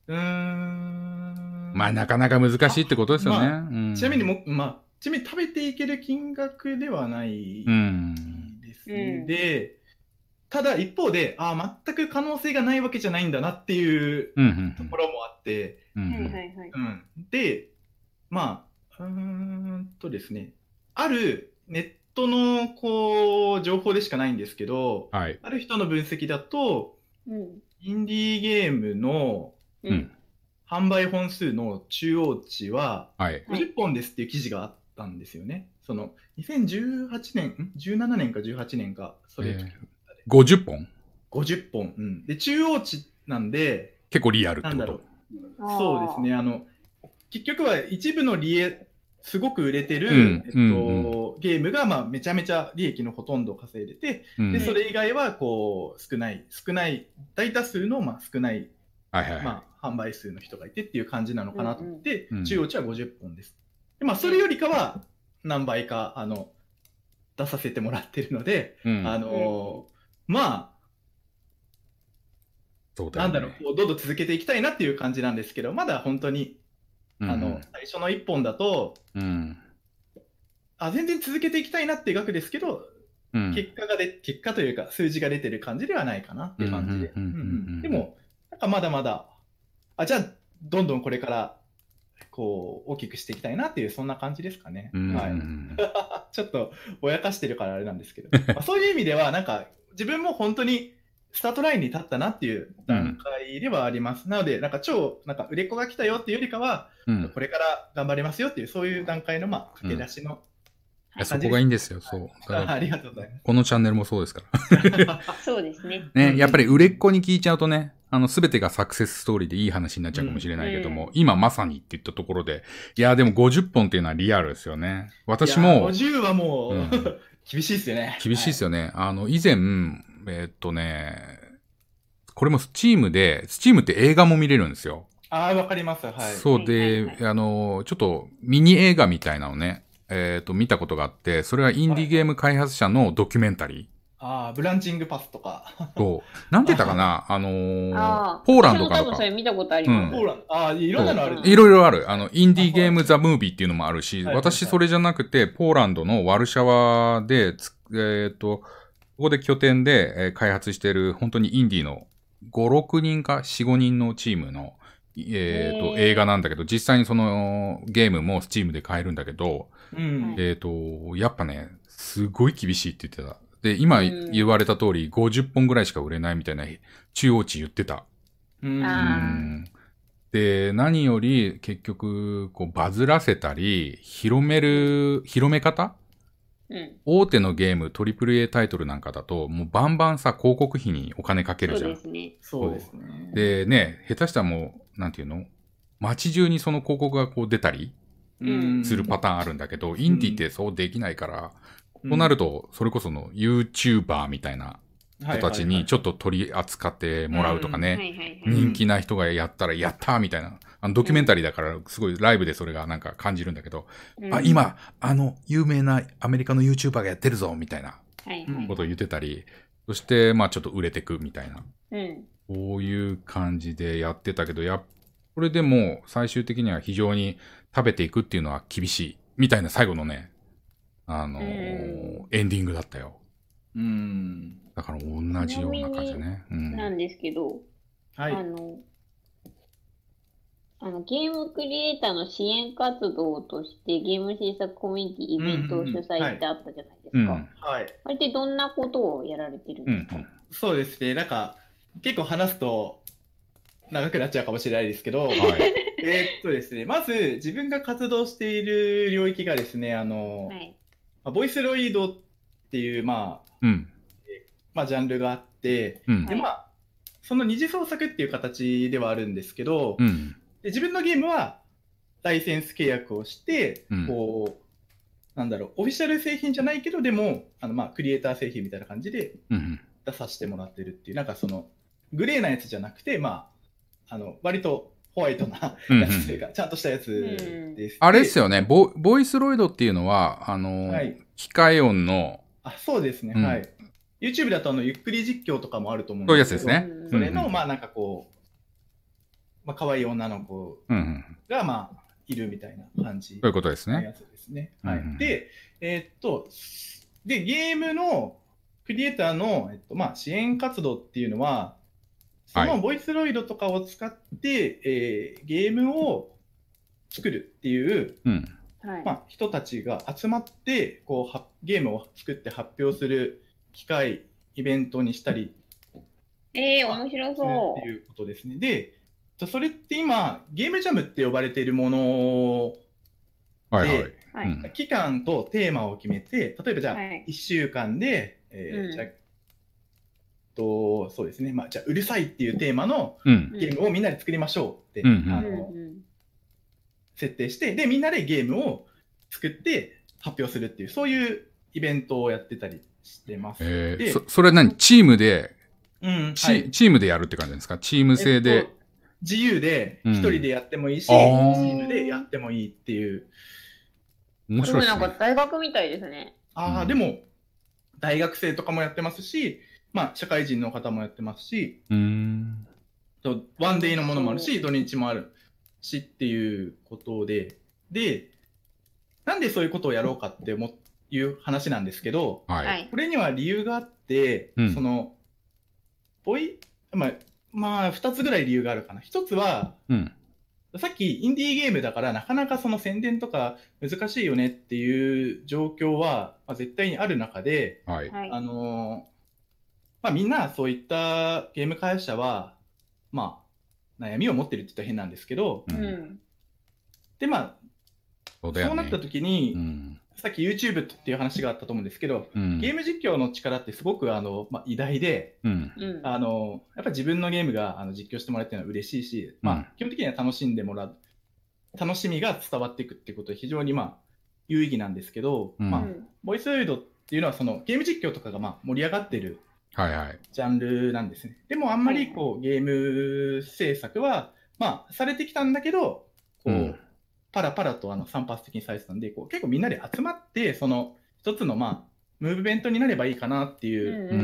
うーん。まあ、なかなか難しいってことですよね。まあうん、ちなみにも、まあ、ちなみに食べていける金額ではないですね。うんうん、で、ただ一方で、ああ、全く可能性がないわけじゃないんだなっていうところもあって、で、まあ、うーんとですね、あるネットのこう情報でしかないんですけど、はい、ある人の分析だと、うん、インディーゲームの販売本数の中央値はごじゅっぽんですっていう記事があったんですよね。そのにせんじゅうはちねん、じゅうななねんかじゅうはちねんか、それ、えーごじゅっぽん ?ごじゅっぽん。うん。で、中央値なんで。結構リアルってことなんだろう。そうですね。あの、結局は一部の利益、すごく売れてる、うんえっとうん、ゲームが、まあ、めちゃめちゃ利益のほとんどを稼いでて、うん、で、それ以外は、こう、少ない、少ない、大多数の、まあ、少ない、はいはいはい、まあ、販売数の人がいてっていう感じなのかなと思って、うんうん、中央値はごじゅっぽんです。でまあ、それよりかは、何倍か、あの、出させてもらってるので、うん、あの、うんまあそうだよね、なんだろう、どんどん続けていきたいなっていう感じなんですけど、まだ本当に、うん、あの最初のいっぽんだと、うん、あ全然続けていきたいなっていう額ですけど、うん、結果がで結果というか数字が出てる感じではないかなっていう感じで、でもなんかまだまだあじゃあどんどんこれからこう大きくしていきたいなっていうそんな感じですかね。うんはい、ちょっとぼやかしてるからあれなんですけど、まあ、そういう意味ではなんか。自分も本当にスタートラインに立ったなっていう段階ではあります。うん、なので、なんか超、なんか売れっ子が来たよっていうよりかは、うん、これから頑張りますよっていう、そういう段階の、まあ、駆け出しの、うん。そこがいいんですよ、そう。ありがとうございます。このチャンネルもそうですから。そうですね。ね、やっぱり売れっ子に聞いちゃうとね、あの、すべてがサクセスストーリーでいい話になっちゃうかもしれないけども、うん、今まさにって言ったところで、いや、でもごじゅっぽんっていうのはリアルですよね。私も。ごじゅうはもう、うん厳しいですよね。厳しいですよね。はい、あの、以前、えー、っとね、これもスチームで、スチームって映画も見れるんですよ。ああ、わかります。はい。そうで、はいはいはい、あの、ちょっとミニ映画みたいなのね、えー、っと、見たことがあって、それはインディーゲーム開発者のドキュメンタリー。はい、ああ、ブランチングパスとか。そう。なんて言ったかなあのーあ、ポーランドかとか。私も多分それ見たことあります。うん、ポーランド。ああ、いろんなのある。いろいろある。あの、インディーゲームザムービーっていうのもあるし、はい、私それじゃなくて、ポーランドのワルシャワで、えっと、ここで拠点で開発してる、本当にインディーのご、ろくにんかよん、ごにんのチームの、えっと、映画なんだけど、実際にそのゲームもSteamで買えるんだけど、うん、えっと、やっぱね、すごい厳しいって言ってた。で、今言われた通り、ごじゅっぽんぐらいしか売れないみたいな中央値言ってた。うんうんで、何より結局、こうバズらせたり、広める、広め方、うん、大手のゲーム、トリプルエー タイトルなんかだと、もうバンバンさ、広告費にお金かけるじゃん。そうですね。そうですね。でね、下手したらもう、なんていうの街中にその広告がこう出たりするパターンあるんだけど、インディってそうできないから、となると、それこその YouTuber みたいな人たちにちょっと取り扱ってもらうとかね、人気な人がやったらやったーみたいな、あのドキュメンタリーだからすごいライブでそれがなんか感じるんだけど、うん、あ今、あの有名なアメリカの YouTuber がやってるぞみたいなことを言ってたり、はいはい、そしてまあちょっと売れてくみたいな、うん、こういう感じでやってたけど、やっこれでもう最終的には非常に食べていくっていうのは厳しいみたいな最後のね、あのー、エンディングだったよ。うん。だから同じような感じだね。うん、なんですけど、はい、あのあのゲームクリエイターの支援活動としてゲーム制作コミュニティイベントを主催ってあったじゃないですか。はい。あれってどんなことをやられてるんですか？うんうん、そうですね。なんか結構話すと長くなっちゃうかもしれないですけど、はい、えーっとですね、まず自分が活動している領域がですね、あの、はい、ボイスロイドっていう、まあ、うん、まあ、ジャンルがあって、うん、で、まあ、その二次創作っていう形ではあるんですけど、うん、で自分のゲームはライセンス契約をして、うん、こう、なんだろう、オフィシャル製品じゃないけど、でも、あのまあ、クリエイター製品みたいな感じで出させてもらってるっていう、なんかその、グレーなやつじゃなくて、まあ、あの割とホワイトなやつというか、うん、ちゃんとしたやつです。あれですよね、ボ、ボイスロイドっていうのは、あの、はい、機械音の。あ、そうですね、うん、はい。YouTube だとあの、ゆっくり実況とかもあると思うんですけど、そういうやつですね。それの、うんうん、まあなんかこう、まあ可愛い女の子が、まあ、いるみたいな感じ。そういうことですね。やつですね。はい。で、えー、っと、で、ゲームのクリエイターの、えっと、まあ、支援活動っていうのは、そのボイスロイドとかを使って、はい、えー、ゲームを作るっていう、うん、まあ、人たちが集まってこうはゲームを作って発表する機会、イベントにしたり、えー、面白そうっていうことですね。で、それって今ゲームジャムって呼ばれているもので、はいはい、うん、期間とテーマを決めて、例えばじゃあいっしゅうかんで、はい、えー、うん、じゃあとそうですね、まあ、じゃあうるさいっていうテーマのゲームをみんなで作りましょうって、うん、あの、うん、設定して、でみんなでゲームを作って発表するっていう、そういうイベントをやってたりしてます。えー、で そ, それは何チームで、うん、はい、チームでやるって感じですか？チーム制で、えっと、自由で一人でやってもいいし、うん、チームでやってもいいっていう。面白いですね。なんか大学みたいですね。ああ、うん、でも大学生とかもやってますし。まあ、社会人の方もやってますし、うーん、とワンデイのものもあるし、土日もあるしっていうことで、で、なんでそういうことをやろうかってもいう話なんですけど、はい、これには理由があって、うん、その、ボイ、まあ、まあ、ふたつぐらい理由があるかな。ひとつは、うん、さっきインディーゲームだからなかなかその宣伝とか難しいよねっていう状況は、まあ、絶対にある中で、はい、あのー、まあみんなそういったゲーム会社は、まあ、悩みを持ってるって言ったら変なんですけど、うん、で、まあ、そうだよね、そうなった時に、うん、さっき YouTube っていう話があったと思うんですけど、うん、ゲーム実況の力ってすごくあの、まあ、偉大で、うん、あの、やっぱり自分のゲームがあの実況してもらえてるのは嬉しいし、うん、まあ、基本的には楽しんでもらう、楽しみが伝わっていくっていうことは非常にまあ、有意義なんですけど、うん、まあ、ボイスロイドっていうのはそのゲーム実況とかがまあ盛り上がってる、はいはい、ジャンルなんですね。でもあんまりこうゲーム制作は、まあ、されてきたんだけどこう、うん、パラパラとあの散発的にされてたんでこう結構みんなで集まってその一つの、まあ、ムーブメントになればいいかなっていう、うん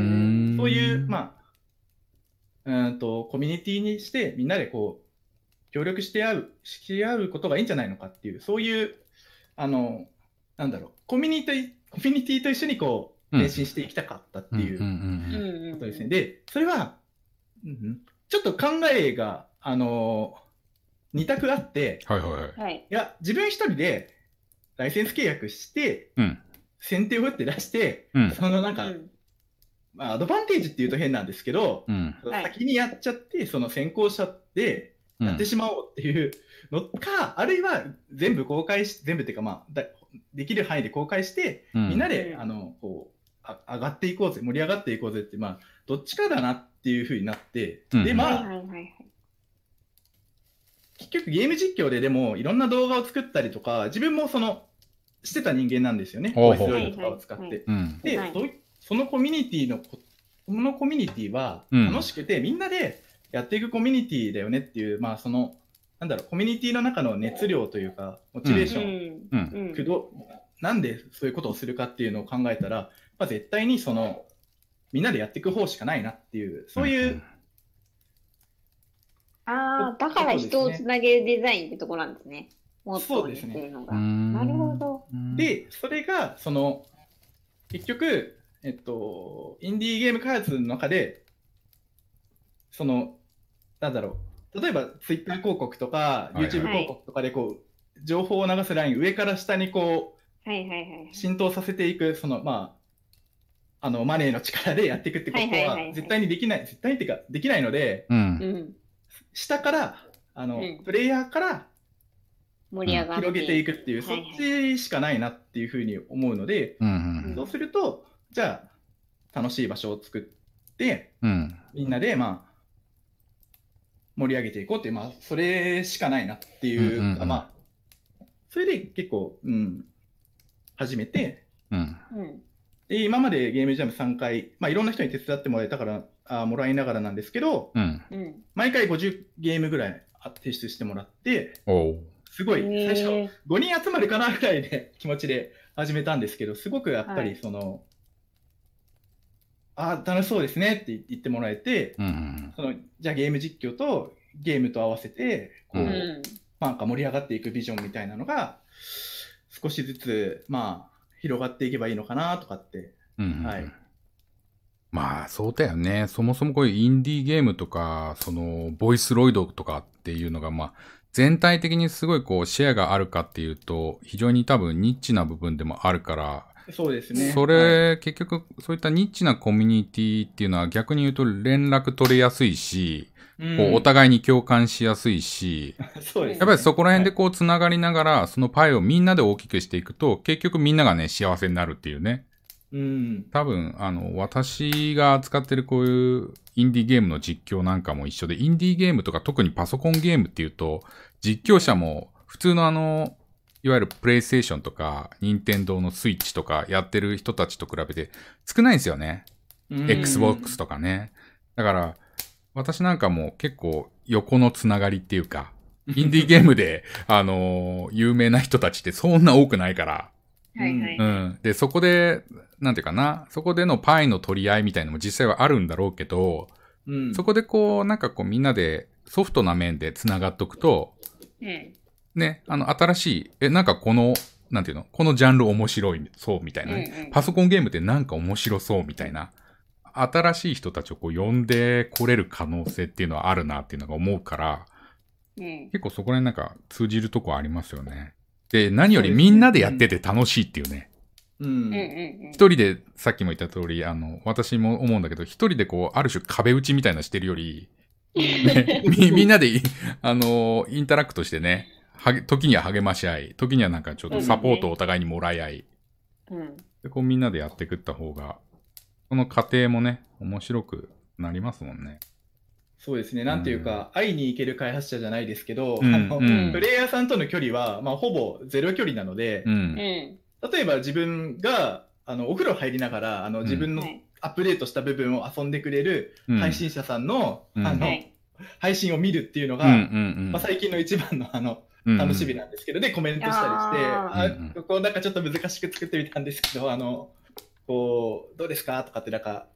うん、そういう、まあ、うんとコミュニティにしてみんなでこう協力して合う、し合うことがいいんじゃないのかっていうそういうあのなんだろうコミュニティ、コミュニティと一緒にこう練習していきたかったっていうことですね。で、それは、うん、ちょっと考えが、あのー、に択あって、はいはいはい、いや、自分一人でライセンス契約して、うん、先手を打って出して、うん、そのなんか、うんまあ、アドバンテージっていうと変なんですけど、うん、先にやっちゃって、その先行しちゃって、やってしまおうっていうのか、うん、あるいは全部公開し、全部っていうか、まあだ、できる範囲で公開して、うん、みんなで、あの、こう、上がっていこうぜ盛り上がっていこうぜって、まあ、どっちかだなっていうふうになって、うん、でまあ、はいはいはい、結局ゲーム実況ででもいろんな動画を作ったりとか自分もそのしてた人間なんですよねボイスロイドとかを使って、はいはいはい、で、はい、そのコミュニティのこのコミュニティは楽しくて、うん、みんなでやっていくコミュニティだよねっていうまあそのなんだろうコミュニティの中の熱量というかモチベーション、うんうんうん、くどなんでそういうことをするかっていうのを考えたらまあ、絶対にそのみんなでやっていく方しかないなっていうそういうああ、だから人をつなげるデザインってとこなんですね。もっと言ってるのが。なるほど。で、それがその結局、えっと、インディーゲーム開発の中で、そのなんだろう、例えば Twitter 広告とか YouTube 広告とかでこう、はいはい、情報を流すライン上から下にこう、はいはいはい、浸透させていく、そのまああのマネーの力でやっていくってことは絶対にできない、はいはいはいはい、絶対にっていうかできないので、うん、下からあの、うん、プレイヤーから盛り上がって広げていくっていう、はいはい、そっちしかないなっていうふうに思うので、うんうん、そうするとじゃあ楽しい場所を作って、うん、みんなでまあ盛り上げていこうっていう、まあそれしかないなっていう、うんうんうん、まあそれで結構、うん、始めて、うん、で今までゲームジャムさんかい、まあ、いろんな人に手伝ってもらえたからあもらいながらなんですけど、うん、毎回ごじゅうゲームぐらい提出してもらって、おすごい最初ごにん集まるかなぐらいで気持ちで始めたんですけど、すごくやっぱりその、はい、あ楽しそうですねって言ってもらえて、うん、そのじゃあゲーム実況とゲームと合わせてこう、うんなんか盛り上がっていくビジョンみたいなのが少しずつまあ広がっていけばいいのかなとかって、うんうん、はい、まあそうだよね。そもそもこういうインディーゲームとかそのボイスロイドとかっていうのがまあ全体的にすごいこうシェアがあるかっていうと非常に多分ニッチな部分でもあるから、そうですね。それ、はい、結局そういったニッチなコミュニティっていうのは逆に言うと連絡取れやすいし、うん、こうお互いに共感しやすいし、そうですね、やっぱりそこら辺でこうつながりながら、はい、そのパイをみんなで大きくしていくと結局みんながね幸せになるっていうね、うん、多分あの私が扱ってるこういうインディーゲームの実況なんかも一緒で、インディーゲームとか特にパソコンゲームっていうと実況者も普通のあのいわゆるプレイステーションとか任天堂のスイッチとかやってる人たちと比べて少ないんですよね、うん、エックスボックス とかね。だから私なんかも結構横のつながりっていうか、インディーゲームであのー、有名な人たちってそんな多くないから、はいはい、うん、でそこでなんていうかな、そこでのパイの取り合いみたいなのも実際はあるんだろうけど、うん、そこでこうなんかこうみんなでソフトな面でつながっとくと、うんね、あの新しいえなんかこのなんていうのこのジャンル面白いそうみたいな、ねうんうん、パソコンゲームってなんか面白そうみたいな新しい人たちをこう呼んでこれる可能性っていうのはあるなっていうのが思うから、うん、結構そこら辺なんか通じるとこありますよね。で何よりみんなでやってて楽しいっていうね、うん、一人でさっきも言った通りあの私も思うんだけど、一人でこうある種壁打ちみたいなしてるより、ね、み, みんなであのインタラクトしてね、はげ時には励まし合い、時にはなんかちょっとサポートをお互いにもらい合い、うん、でこうみんなでやってくった方がこの過程もね面白くなりますもんね。そうですね、なんていうか、うん、会いに行ける開発者じゃないですけど、うんあのうん、プレイヤーさんとの距離は、まあ、ほぼゼロ距離なので、うん、例えば自分があのお風呂入りながらあの自分のアップデートした部分を遊んでくれる配信者さん の,、うんあのうん、配信を見るっていうのが、うんうんまあ、最近の一番のあの楽しみなんですけど、でコメントしたりして、ああここなんかちょっと難しく作ってみたんですけど、あのこうどうですかとかってなんか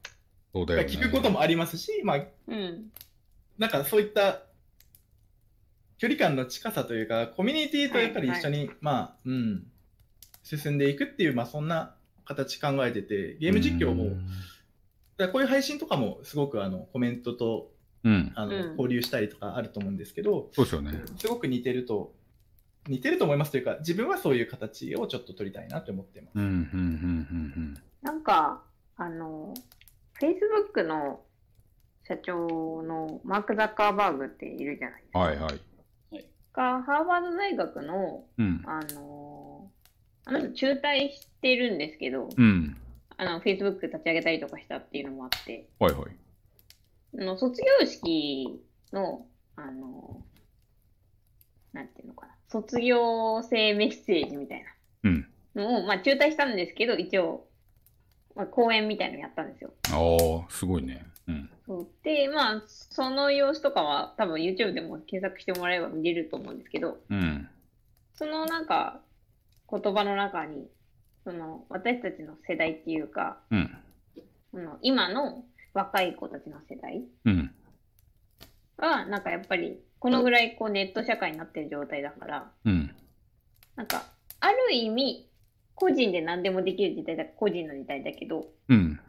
そうだよ、ね、聞くこともありますし、まあうん、なんかそういった距離感の近さというかコミュニティとやっぱり一緒に、はいはいまあうん、進んでいくっていう、まあ、そんな形考えてて、ゲーム実況もだこういう配信とかもすごくあのコメントと、うん、あの交流したりとかあると思うんですけど、そうですよね、すごく似てると似てると思いますというか、自分はそういう形をちょっと取りたいなと思ってます。うんうんうんうんうん、なんかあの Facebook の社長のマーク・ザッカーバーグっているじゃないですか。はいはい。がハーバード大学の、うん、あのあの人中退してるんですけど、うん、あの Facebook 立ち上げたりとかしたっていうのもあって。はいはい。の卒業式のあのなんていうのかな、卒業生メッセージみたいなのを、うんまあ、中退したんですけど一応、まあ、講演みたいなのやったんですよ。ああすごいね、うん、そうでまあその様子とかは多分 YouTube でも検索してもらえば見れると思うんですけど、うん、そのなんか言葉の中にその私たちの世代っていうか、うん、の今の若い子たちの世代がなんかやっぱりこのぐらいこうネット社会になってる状態だから、うん、なんかある意味個人で何でもできる時代だ、個人の時代だけど、うん、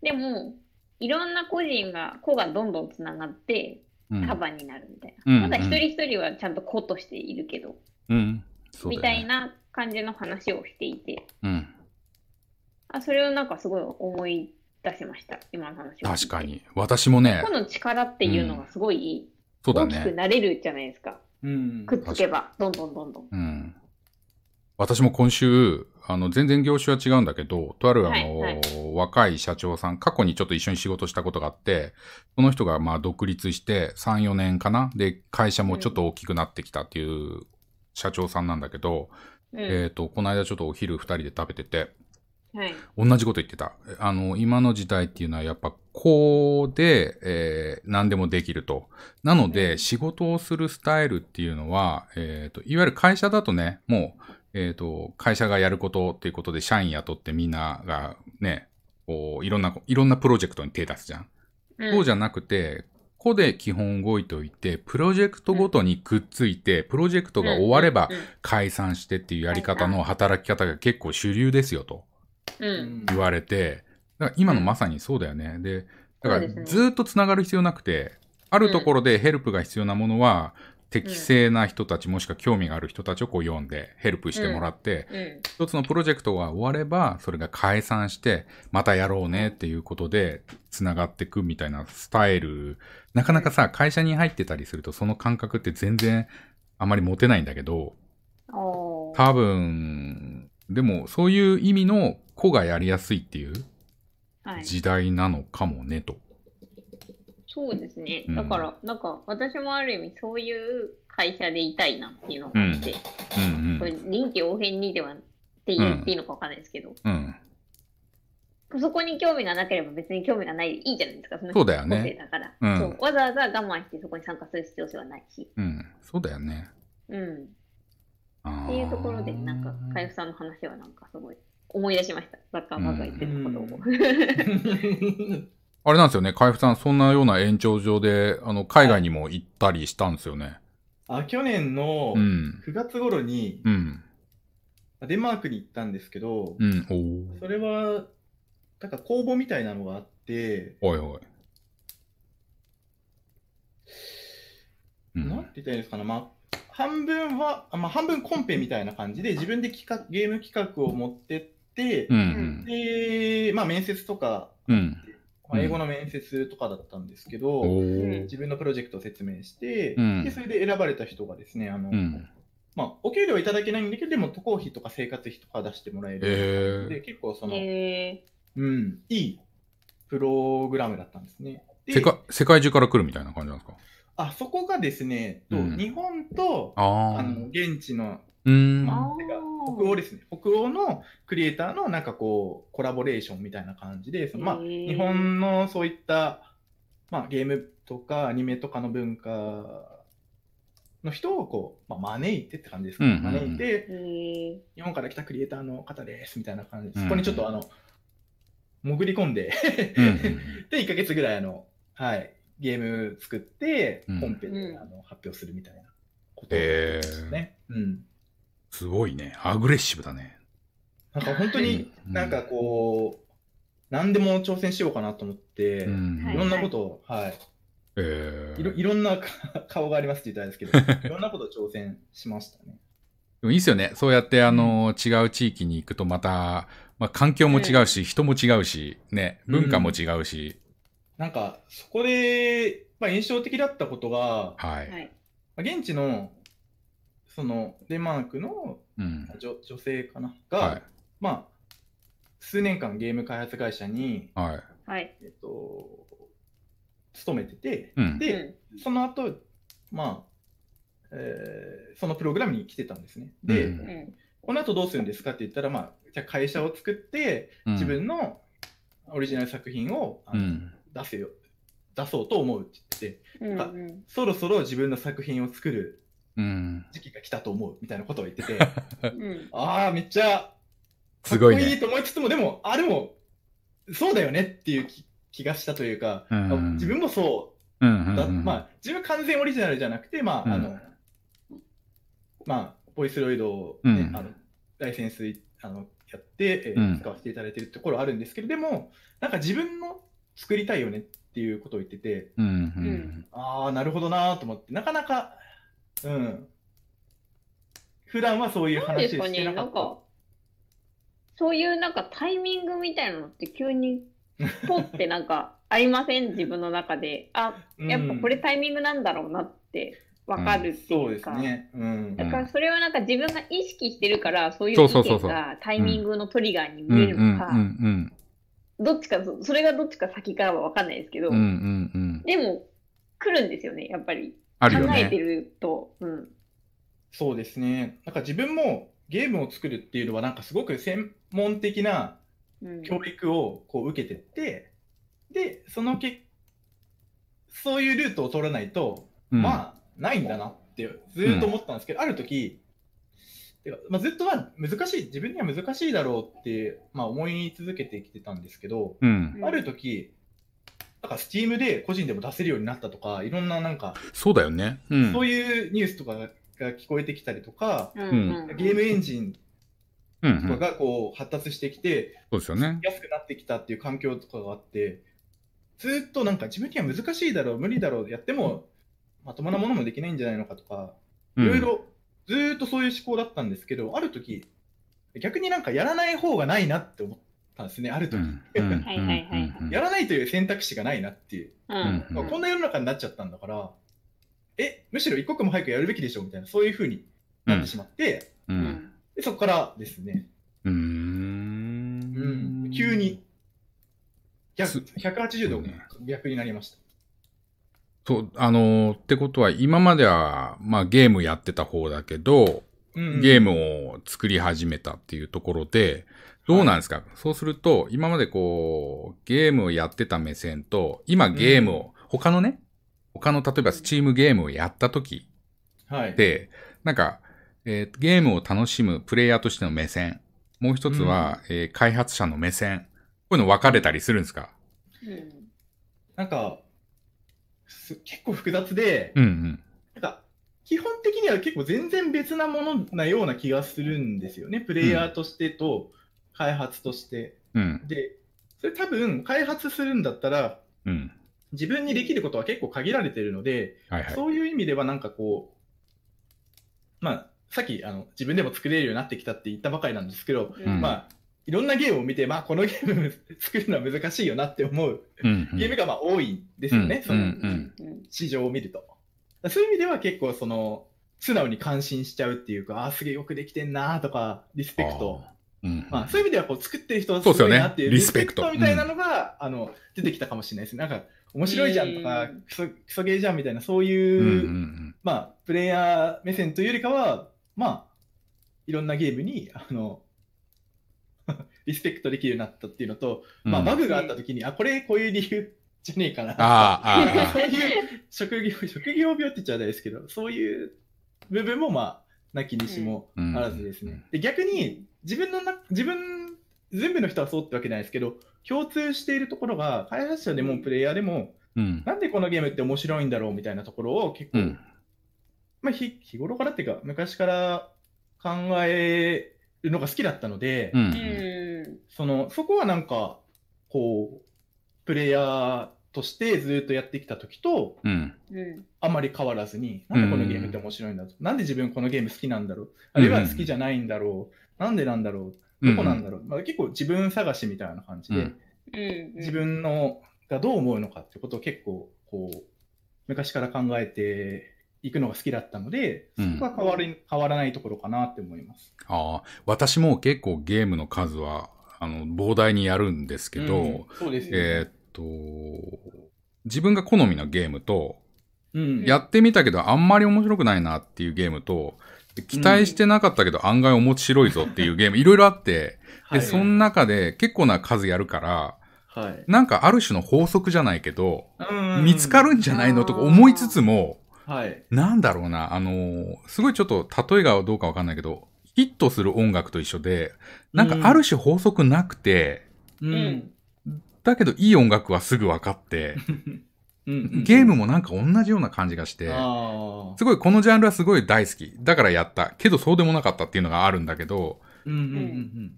でもいろんな個人が個がどんどんつながって束になるみたいな、うん、ただ一人一人はちゃんと個としているけど、うん、そうだね、みたいな感じの話をしていて、うん、あ、それをなんかすごい思い出しました、今の話を。確かに私もね、個の力っていうのがすごい大きくなれるじゃないですか、うん、くっつけばどんどんどんどん、うん、私も今週あの全然業種は違うんだけど、とあるあの、はいはい、若い社長さん、過去にちょっと一緒に仕事したことがあって、その人がまあ独立してさんよねんかなで会社もちょっと大きくなってきたっていう社長さんなんだけど、うん、えっとこの間ちょっとお昼ふたりで食べてて、はい、同じこと言ってた。あの今の時代っていうのはやっぱこうで、えー、何でもできると。なので、うん、仕事をするスタイルっていうのは、えーと、いわゆる会社だとね、もう、えーと、会社がやることっていうことで社員雇ってみんながね、こういろんな、いろんなプロジェクトに手出すじゃん。うん、そうじゃなくて、個で基本動いておいて、プロジェクトごとにくっついて、プロジェクトが終われば解散してっていうやり方の働き方が結構主流ですよと。うん、言われて、だから今のまさにそうだよね。うん、で、だからずっとつながる必要なくて、あるところでヘルプが必要なものは、うん、適正な人たちもしくは興味がある人たちをこう読んでヘルプしてもらって、うんうん、一つのプロジェクトが終わればそれが解散してまたやろうねっていうことでつながっていくみたいなスタイル。なかなかさ、会社に入ってたりするとその感覚って全然あまり持てないんだけど、多分でもそういう意味の子がやりやすいっていう時代なのかもねと、はい、そうですね、うん、だからなんか私もある意味そういう会社でいたいなっていうのがあって、うんうんうん、これ臨機応変にではって言っていいのかわかんないですけど、うんうん、そこに興味がなければ別に興味がないでいいじゃないですか。そのそうだよね、だから、うん、そうわざわざ我慢してそこに参加する必要性はないし、うん、そうだよね、うん、っていうところでなんか海部さんの話はなんかすごい思い出しました。ザッカーバーが言ってたことを。うん、あれなんですよね。海部さん、そんなような延長上で、あの、海外にも行ったりしたんですよね。あ、去年のくがつ頃に、うん、デンマークに行ったんですけど、うん、おそれは、なんか公募みたいなのがあって、おいおい。なんて言ったらいいんですかね。まあ半分は、まあ、半分コンペみたいな感じで、自分で企画ゲーム企画を持ってって、で、うんでまあ、面接とか、うんまあ、英語の面接とかだったんですけど、うん、自分のプロジェクトを説明して、うん、でそれで選ばれた人がですね、あの、うんまあ、お給料いただけないんだけど、でも渡航費とか生活費とか出してもらえるので、えー、結構その、えーうん、いいプログラムだったんですね。で 世, 世界中から来るみたいな感じなんですか？あそこがですね、うん、日本とああの現地のうんまあ、北欧ですね。北欧のクリエイターのなんかこうコラボレーションみたいな感じで、そのまあ日本のそういったまあゲームとかアニメとかの文化の人をこう、まあ、招いてって感じですかね。うんうん、招いて日本から来たクリエイターの方ですみたいな感じで、そこにちょっとあの潜り込んででいっかげつぐらいあの、はい、ゲーム作ってコンペであの発表するみたいなことですね。うんうんすごいね。アグレッシブだね。なんか本当になんかこう、うん、何でも挑戦しようかなと思って、うん、いろんなことを、はい、はいえーいろ。いろんな顔がありますって言ったんですけど、いろんなことを挑戦しましたね。でもいいですよね。そうやってあの、うん、違う地域に行くとまた、まあ、環境も違うし、うん、人も違うし、ね、文化も違うし。うん、なんかそこで、まあ、印象的だったことが、はい、現地のそのデンマークの、うん、女, 女性かなが、はい、まあ数年間ゲーム開発会社に、はいえっと、勤めてて、うん、でその後まあ、えー、そのプログラムに来てたんですね。で、うん、この後どうするんですかって言ったら、まあじゃあ会社を作って自分のオリジナル作品を、うん、出せよ出そうと思うって言って、うんうん、そろそろ自分の作品を作る。うん、時期が来たと思うみたいなことを言っててああめっちゃかっこいいと思いつつも、ね、でもあれもそうだよねっていう 気, 気がしたというか、うん、自分もそうんうんうん、まあ、自分完全オリジナルじゃなくて、まあ、あの、うん、まあ、ボイスロイドを、ね、うん、あのライセンスあのやって、えー、使わせていただいてるところあるんですけれども、うん、なんか自分の作りたいよねっていうことを言ってて、うんうんうん、ああ、なるほどなと思って、なかなか、うん、普段はそういう話してなかった。なんですかね、なんかそういうなんかタイミングみたいなのって急にポッてなんかありません自分の中で、あ、やっぱこれタイミングなんだろうなって分かるっていうか、うん、そうですね、うん、だからそれはなんか自分が意識してるからそういう意見がタイミングのトリガーに見えるのか、どっちか、それがどっちか先かは分かんないですけど、うんうんうん、でも来るんですよねやっぱり、あるよね、考えてると、うん、そうですね、なんか自分もゲームを作るっていうのはなんかすごく専門的な教育をこう受けてって、うん、でそのけそういうルートを取らないと、うん、まあないんだなってずっと思ったんですけど、うん、ある時てか、まあ、ずっとは難しい、自分には難しいだろうって、まあ、思い続けてきてたんですけど、うん、ある時なんか Steam で個人でも出せるようになったとか、いろんななんかそうだよね、うん、そういうニュースとかが聞こえてきたりとか、うん、ゲームエンジンとかがこう発達してきて、うんうん、そうですよね、安くなってきたっていう環境とかがあって、ずっとなんか自分には難しいだろう、無理だろう、やってもまともなものもできないんじゃないのかとか、いろいろずっとそういう思考だったんですけど、うん、ある時逆になんかやらない方がないなって思ったんですね、ある時、やらないという選択肢がないなっていう、うんうん、こんな世の中になっちゃったんだから、え、むしろ一刻も早くやるべきでしょみたいな、そういう風になってしまって、うんうん、でそこからですね、うーん、うん、急に逆ひゃくはちじゅうど逆になりました。そう、あのー、ってことは今までは、まあ、ゲームやってた方だけど、うんうん、ゲームを作り始めたっていうところでどうなんですか、はい、そうすると今までこうゲームをやってた目線と今ゲームを、うん、他のね他の例えばスチームゲームをやったときで、なんか、えー、ゲームを楽しむプレイヤーとしての目線、もう一つは、うん、えー、開発者の目線、こういうの分かれたりするんですか？うん、なんかす結構複雑で、うんうん、なんか基本的には結構全然別なものなような気がするんですよね、プレイヤーとしてと開発として、うん、でそれ多分開発するんだったら、うん、自分にできることは結構限られているので、はいはい、そういう意味ではなんかこう、まあ、さっきあの自分でも作れるようになってきたって言ったばかりなんですけど、うん、まあ、いろんなゲームを見て、まあ、このゲーム作るのは難しいよなって思う、うんうん、ゲームがまあ多いですよね、うんうん、その市場を見ると。そういう意味では結構その素直に感心しちゃうっていうか、ああすげえよくできてんなとかリスペクト、うんうん、まあ、そういう意味ではこう作ってる人はすごいなっていうリスペクトみたいなのが、うん、あの出てきたかもしれないですね。なんか面白いじゃんとか、クソ、クソゲーじゃんみたいな、そういう、うんうんうん、まあ、プレイヤー目線というよりかは、まあ、いろんなゲームに、あの、リスペクトできるようになったっていうのと、うん、まあ、バグがあった時に、あ、これ、こういう理由じゃねえかな。あーあーそういう職業、職業病って言っちゃあれですけど、そういう部分も、まあ、なきにしもあらずですね。うん、で逆に、自分のな、自分、全部の人はそうってわけじゃないですけど、共通しているところが、開発者でもプレイヤーでも、うん、なんでこのゲームって面白いんだろうみたいなところを結構、うん、まあ、日、日頃からっていうか、昔から考えるのが好きだったので、うん、その、そこはなんか、こう、プレイヤーとしてずっとやってきたときと、うん、あまり変わらずに、なんでこのゲームって面白いんだろう、うん、なんで自分このゲーム好きなんだろう、あるいは好きじゃないんだろう、なんでなんだろう、どこなんだろう、うん、まあ、結構自分探しみたいな感じで、うん、自分のがどう思うのかってことを結構こう昔から考えていくのが好きだったので、そこは変わり、うん、変わらないところかなって思います。ああ、私も結構ゲームの数はあの膨大にやるんですけど、うん、そうですね、えー、っと自分が好みのゲームと、うん、やってみたけどあんまり面白くないなっていうゲームと、期待してなかったけど案外面白いぞっていうゲームいろいろあって、はい、でその中で結構な数やるから、はい、なんかある種の法則じゃないけど、うん、見つかるんじゃないのとか思いつつも、はい、なんだろうな、あのー、すごいちょっと例えがどうかわかんないけど、ヒットする音楽と一緒で、なんかある種法則なくて、うん、だけどいい音楽はすぐ分かってうんうんうん、ゲームもなんか同じような感じがして、あ、すごいこのジャンルはすごい大好きだからやったけどそうでもなかったっていうのがあるんだけど、うんうんうん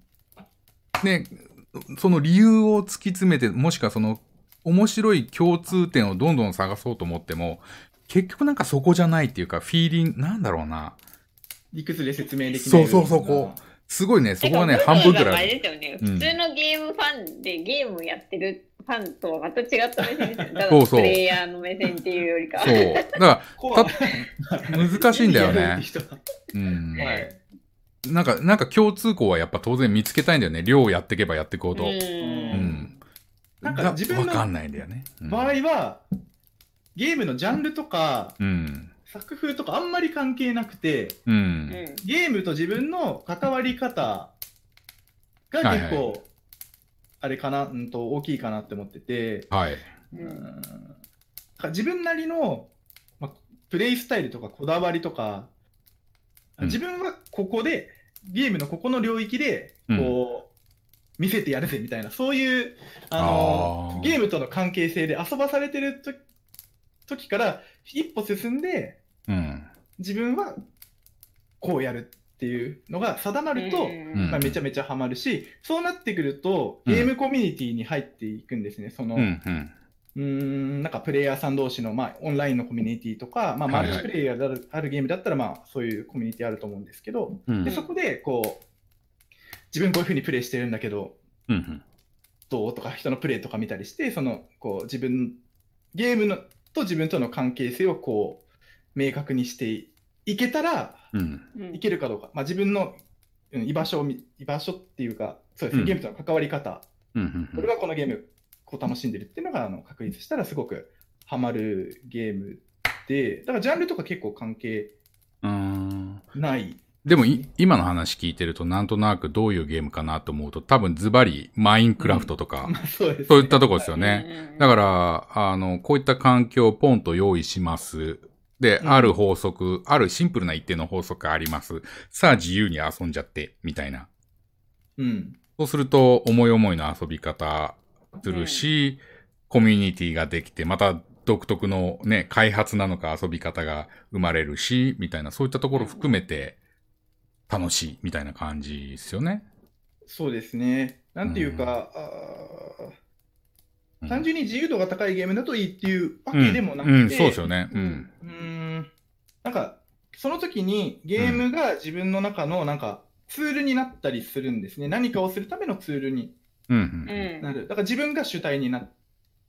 うん、ね、その理由を突き詰めて、もしくはその面白い共通点をどんどん探そうと思っても結局なんかそこじゃないっていうか、フィーリングなんだろうな、理屈で説明できない、そうそう、そこすごいね、そこはね、半分ぐらい、ね、うん、普通のゲームファンでゲームやってるファンとはまた違った目線ですよ。ただプレイヤーの目線っていうよりかは。そうそう。だからた難しいんだよね。うん、はい。なんかなんか共通項はやっぱ当然見つけたいんだよね。量をやっていけばやっていこうと。うん、うん、なんか自分の場合は、うん、ゲームのジャンルとか、うん、作風とかあんまり関係なくて、うん、ゲームと自分の関わり方が結構、はいはい、あれかな、うんと大きいかなって思ってて、はい、うん、自分なりの、ま、プレイスタイルとかこだわりとか、うん、自分はここでゲームのここの領域でこう、うん、見せてやるぜみたいな、そういうあのあーゲームとの関係性で遊ばされてると時から一歩進んで、うん、自分はこうやるっていうのが定まると、えーまあ、めちゃめちゃハマるし、うん、そうなってくるとゲームコミュニティに入っていくんですね。その、うんうん、うーん、なんかプレイヤーさん同士の、まあ、オンラインのコミュニティとか、まあ、マルチプレイヤーである、はいはい、あるゲームだったら、まあ、そういうコミュニティあると思うんですけど、うん、でそこでこう自分こういう風にプレイしてるんだけど、うんうん、どうとか人のプレイとか見たりして、そのこう自分ゲームのと自分との関係性をこう明確にしていけたら、うん、いけるかどうか、まあ、自分の居場所を居場所っていうか、そうですね、うん、ゲームとの関わり方、うんうんうん、これはこのゲームこう楽しんでるっていうのがあの確立したらすごくハマるゲームで、だからジャンルとか結構関係ない、ね、でもい今の話聞いてるとなんとなくどういうゲームかなと思うと、多分ズバリマインクラフトとか、うん、まあ そうですね、そういったとこですよね。だからあのこういった環境をポンと用意します。で、うん、ある法則、あるシンプルな一定の法則があります。さあ自由に遊んじゃってみたいな。うん。そうすると思い思いの遊び方するし、うん、コミュニティができてまた。独特のね、開発なのか遊び方が生まれるし、みたいな、そういったところ含めて楽しいみたいな感じですよね。そうですね。なんていうか、うん、あ、単純に自由度が高いゲームだといいっていうわけでもなくて、うんうん、そうですよね。うん。うーん、なんか、その時にゲームが自分の中のなんかツールになったりするんですね。何かをするためのツールになる。だから自分が主体になって、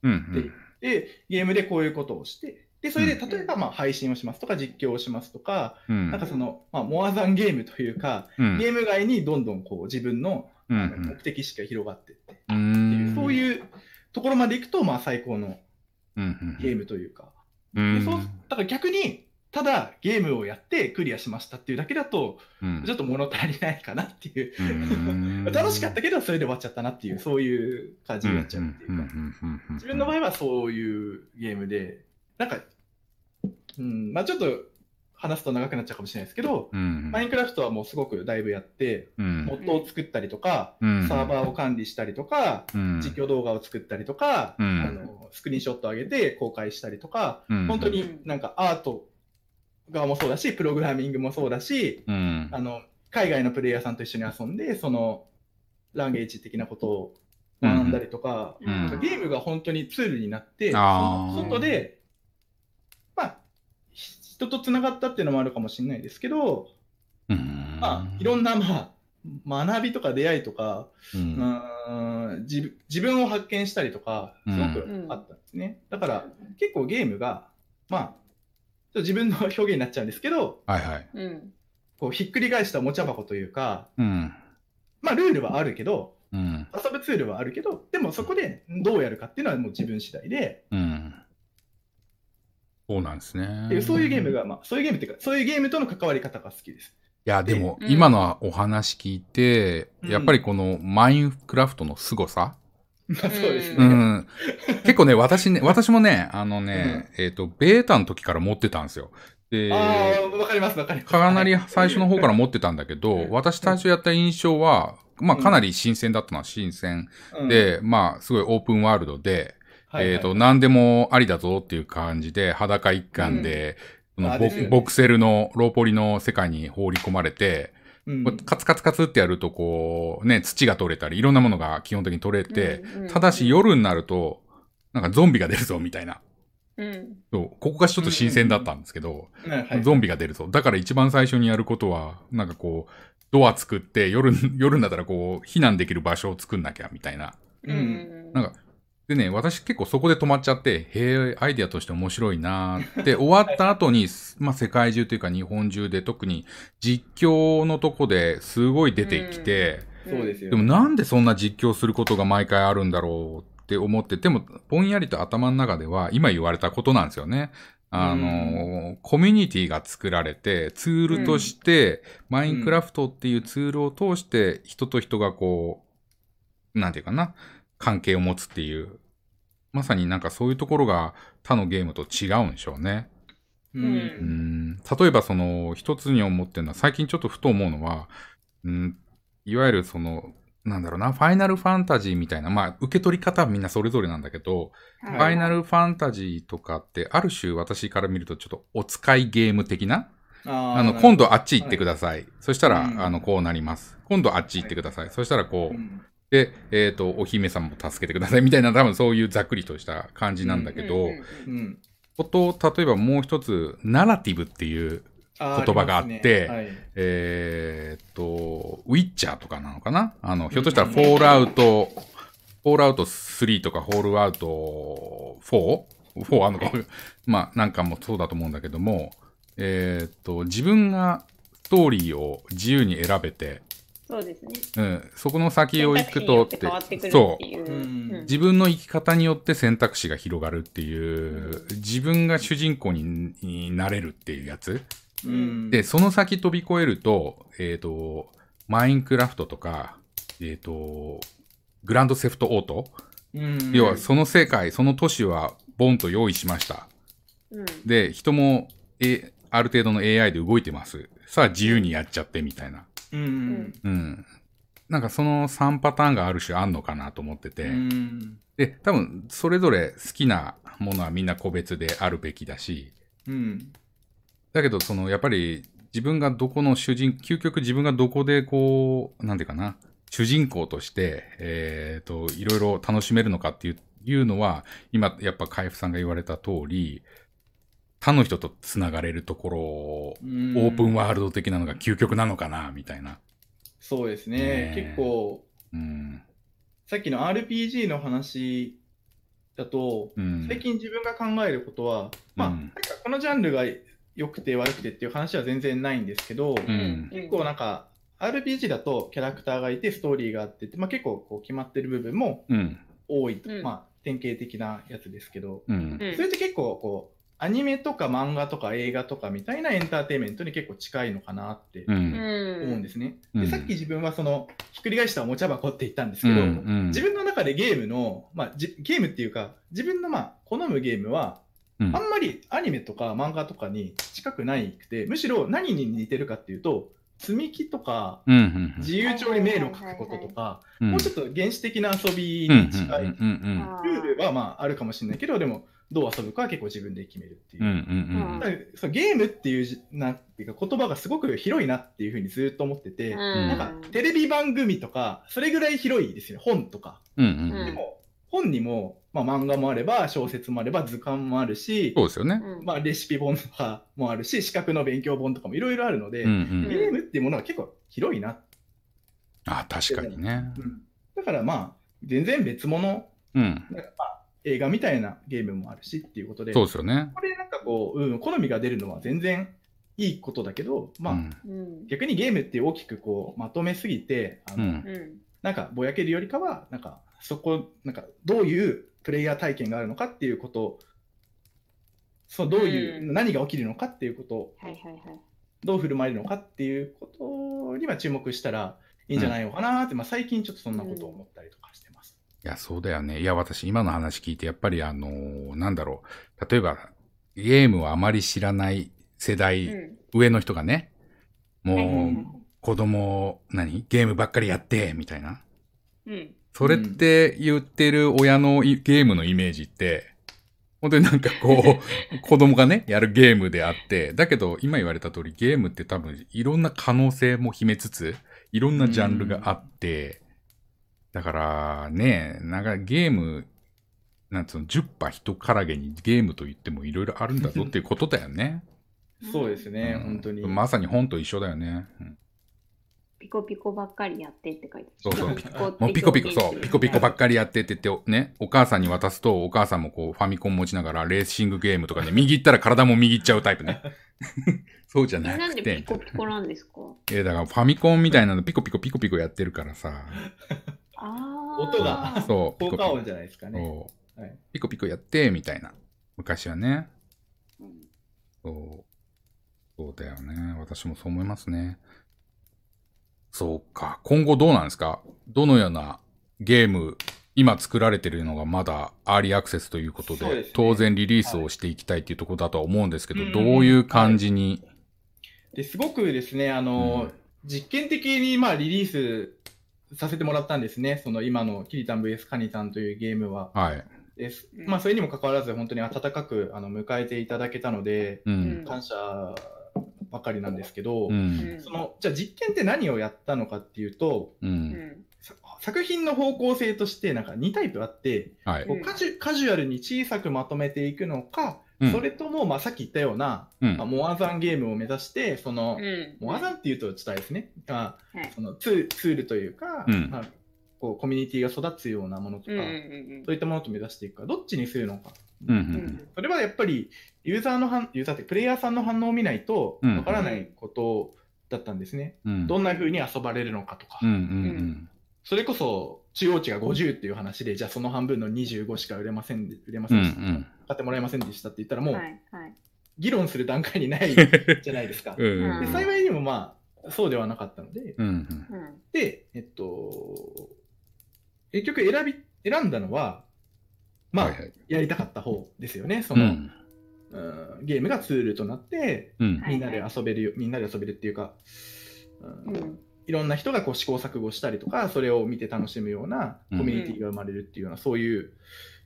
うんうんでゲームでこういうことをして、でそれで例えばまあ配信をしますとか実況をしますとか、うん、なんかその、まあ、モアザンゲームというか、うん、ゲーム外にどんどんこう自分の目的意識が広がっていって、うんうん、っていうそういうところまでいくとまあ最高のゲームというか、うん、でそうだから逆にただゲームをやってクリアしましたっていうだけだと、うん、ちょっと物足りないかなっていう、うん、楽しかったけどそれで終わっちゃったなっていうそういう感じになっちゃうっていうか、自分の場合はそういうゲームでなんか、うん、まあちょっと話すと長くなっちゃうかもしれないですけど、うん、マインクラフトはもうすごくだいぶやって、うん、モッドを作ったりとか、うん、サーバーを管理したりとか、うん、実況動画を作ったりとか、うん、あのスクリーンショット上げて公開したりとか、うん、本当になんかアート側もそうだし、プログラミングもそうだし、うん、あの海外のプレイヤーさんと一緒に遊んでそのランゲージ的なことを学んだりとか、うん、なんかゲームが本当にツールになって、うん、外で、まあ、人とつながったっていうのもあるかもしれないですけど、うん、まあ、いろんな、まあ、学びとか出会いとか、うん、うん自、自分を発見したりとかすごくあったんですね、うん、だから結構ゲームが、まあ自分の表現になっちゃうんですけど、はいはい、こうひっくり返したおもちゃ箱というか、うん、まあルールはあるけど、うん、遊ぶツールはあるけど、でもそこでどうやるかっていうのはもう自分次第で、うん、そうなんですね。でそういうゲームが、まあ、そういうゲームっていうか、そういうゲームとの関わり方が好きです。いやでも今のお話聞いて、うん、やっぱりこのマインクラフトの凄さ。まあ、そうですね。うん、結構ね、私ね、私もね、あのね、うん、えっと、ベータの時から持ってたんですよ。で、ああ、わかります、わかります。かなり最初の方から持ってたんだけど、私最初やった印象は、まあ、かなり新鮮だったのは新鮮で、うん、まあ、すごいオープンワールドで、はいはい、えっと、何でもありだぞっていう感じで、裸一貫で、うん、その ボ, ボクセルの、ローポリの世界に放り込まれて、うん、カツカツカツってやるとこう、ね、土が取れたり、いろんなものが基本的に取れて、うん、ただし夜になると、なんかゾンビが出るぞ、みたいな。うん、そうここがちょっと新鮮だったんですけど、うんうんうん、ゾンビが出ると。だから一番最初にやることは、なんかこう、ドア作って夜、夜になったらこう、避難できる場所を作んなきゃみたいな。うん、なんか、でね、私結構そこで止まっちゃって、へえ、アイデアとして面白いなーって、終わった後に、はい、まあ、世界中というか日本中で特に実況のとこですごい出てきて、うん、そうですよね。でもなんでそんな実況することが毎回あるんだろうって思ってても、ぼんやりと頭の中では今言われたことなんですよね。あの、うん、コミュニティが作られて、ツールとして、うん、マインクラフトっていうツールを通して人と人がこう、なんていうかな、関係を持つっていう、まさになんかそういうところが他のゲームと違うんでしょうね。うん、うん例えばその一つに思ってるのは、最近ちょっとふと思うのは、うん、いわゆるその、なんだろうな、ファイナルファンタジーみたいな、まあ、受け取り方はみんなそれぞれなんだけど、はい、ファイナルファンタジーとかって、ある種私から見るとちょっとお使いゲーム的な、あ, あの、今度あっち行ってください。はい、そしたら、うん、あの、こうなります。今度あっち行ってください。はい、そしたらこう、うん、で、えっ、ー、と、お姫様も助けてください。みたいな、多分そういうざっくりとした感じなんだけど、こと、例えばもう一つ、ナラティブっていう、言葉があって、あありますね。はい、えー、っと、ウィッチャーとかなのかなあの、ひょっとしたらフォールアウト、フォールアウトスリーとかフォールアウト フォー?フォー あの、まあ、なんかもそうだと思うんだけども、えー、っと、自分がストーリーを自由に選べて、そうですね。うん。そこの先を行くとって、ってそう、うん。自分の生き方によって選択肢が広がるっていう、うん、自分が主人公に、になれるっていうやつ。うん、で、その先飛び越えると、えっと、マインクラフトとか、えっと、グランドセフトオート、うん、要はその世界、その都市はボンと用意しました。うん、で、人も、え、ある程度の エーアイ で動いてます。さあ自由にやっちゃってみたいな。うん。うん。なんかそのさんパターンがある種あんのかなと思ってて、うん、で、多分それぞれ好きなものはみんな個別であるべきだし、うんだけど、その、やっぱり、自分がどこの主人、究極自分がどこでこう、なんていうかな、主人公として、えっと、いろいろ楽しめるのかっていう、いうのは、今、やっぱ、海部さんが言われた通り、他の人と繋がれるところを、オープンワールド的なのが究極なのかな、みたいな。そうですね。ね結構、うん、さっきの アールピージー の話、だと、うん、最近自分が考えることは、まあ、うん、なんかこのジャンルが、良くて悪くてっていう話は全然ないんですけど、うん、結構なんか アールピージー だとキャラクターがいてストーリーがあってって、まあ、結構こう決まってる部分も多いと、うん、まあ典型的なやつですけど、うん、それって結構こうアニメとか漫画とか映画とかみたいなエンターテインメントに結構近いのかなって思うんですね、うん、でさっき自分はそのひっくり返したおもちゃ箱って言ったんですけど、うんうん、自分の中でゲームの、まあ、じゲームっていうか自分のまあ好むゲームはうん、あんまりアニメとか漫画とかに近くないくて、むしろ何に似てるかっていうと、積み木とか、うんうんうん、自由帳に迷路を書くこととか、うん、もうちょっと原始的な遊びに近い、ルールはまああるかもしれないけど、でもどう遊ぶかは結構自分で決めるっていう。うんうんうん、そのゲームっていう、なんていうか言葉がすごく広いなっていうふうにずっと思ってて、うん、なんかテレビ番組とか、それぐらい広いですよね、本とか。うんうん、でも本にも、まあ、漫画もあれば小説もあれば図鑑もあるし、そうですよね。まあ、レシピ本とかもあるし資格の勉強本とかもいろいろあるので、うんうん、ゲームっていうものは結構広いな。あ確かにね、うん、だからまあ全然別物、うん、だからまあ映画みたいなゲームもあるしっていうことで、そうですよね。これなんかこう、うん、好みが出るのは全然いいことだけど、まあうん、逆にゲームって大きくこうまとめすぎてあの、うん、なんかぼやけるよりかはなんかそこなんかどういうプレイヤー体験があるのかっていうこと、そうどういう、うん、何が起きるのかっていうこと、はいはいはい、どう振る舞えるのかっていうことには注目したらいいんじゃないのかなって、うんまあ、最近ちょっとそんなことを思ったりとかしてます。いやそうだよね。いや私今の話聞いてやっぱりあのー、なんだろう例えばゲームをあまり知らない世代、うん、上の人がねもう、はいはいはい、子供何ゲームばっかりやってみたいな。うんそれって言ってる親のゲームのイメージって、本当になんかこう、子供がね、やるゲームであって、だけど今言われた通りゲームって多分いろんな可能性も秘めつつ、いろんなジャンルがあって、だからね、なんかゲーム、なんつうの、じゅっ羽一からげにゲームと言ってもいろいろあるんだぞっていうことだよね。そうですね、うん、本当に。まさに本と一緒だよね。うん、ピコピコばっかりやってって書いてある。そうそう。ピコもうピコピコそうピコピコばっかりやってって言ってね、お母さんに渡すとお母さんもこうファミコン持ちながらレーシングゲームとかね、右行ったら体も右行っちゃうタイプね。そうじゃなくて。なんでピコピコなんですか？え、だからファミコンみたいなのピコピコピコピコやってるからさ。ああ。音がそう効果音じゃないですかね。そう、はい、ピコピコやってみたいな昔はね。うん、そう。そうだよね。私もそう思いますね。そうか。今後どうなんですか？どのようなゲーム、今作られてるのがまだアーリーアクセスということで、でね、当然リリースをしていきたいっていうところだとは思うんですけど、はい、どういう感じに、はい、ですごくですね、あの、うん、実験的にまあリリースさせてもらったんですね。その今のキリタン ブイエス カニタンというゲームは。はい。ですまあ、それにもかかわらず、本当に温かくあの迎えていただけたので、うん、感謝ばかりなんですけど、うん、そのじゃあ実験って何をやったのかっていうと、うん、作品の方向性としてなんかにタイプあって、はい、カジュ、カジュアルに小さくまとめていくのか、うん、それとも、まあ、さっき言ったような、うんまあ、モアザンゲームを目指してその、うん、モアザンっていうとちょっとあれですね、まあはい、そのツー、ツールというか、うんまあ、こうコミュニティが育つようなものとか、うんうんうん、そういったものと目指していくかどっちにするのか、うんうんうん、それはやっぱりユーザーの反、ユーザーってプレイヤーさんの反応を見ないとわからないことだったんですね、うん、どんな風に遊ばれるのかとか、うんうんうん、それこそ中央値がごじゅうっていう話でじゃあその半分のにじゅうごしか売れませんで売れませんでした、うんうん、買ってもらえませんでしたって言ったらもう議論する段階にないじゃないですかうん、うん、で幸いにもまあそうではなかったので、うんうん、で、えっと、結局選び選んだのはまあ、はいはい、やりたかった方ですよね。その、うん、うんゲームがツールとなって、うん、みんなで遊べるよ、みんなで遊べるっていうか、うんうん、いろんな人がこう試行錯誤したりとか、それを見て楽しむようなコミュニティが生まれるっていうような、うん、そういう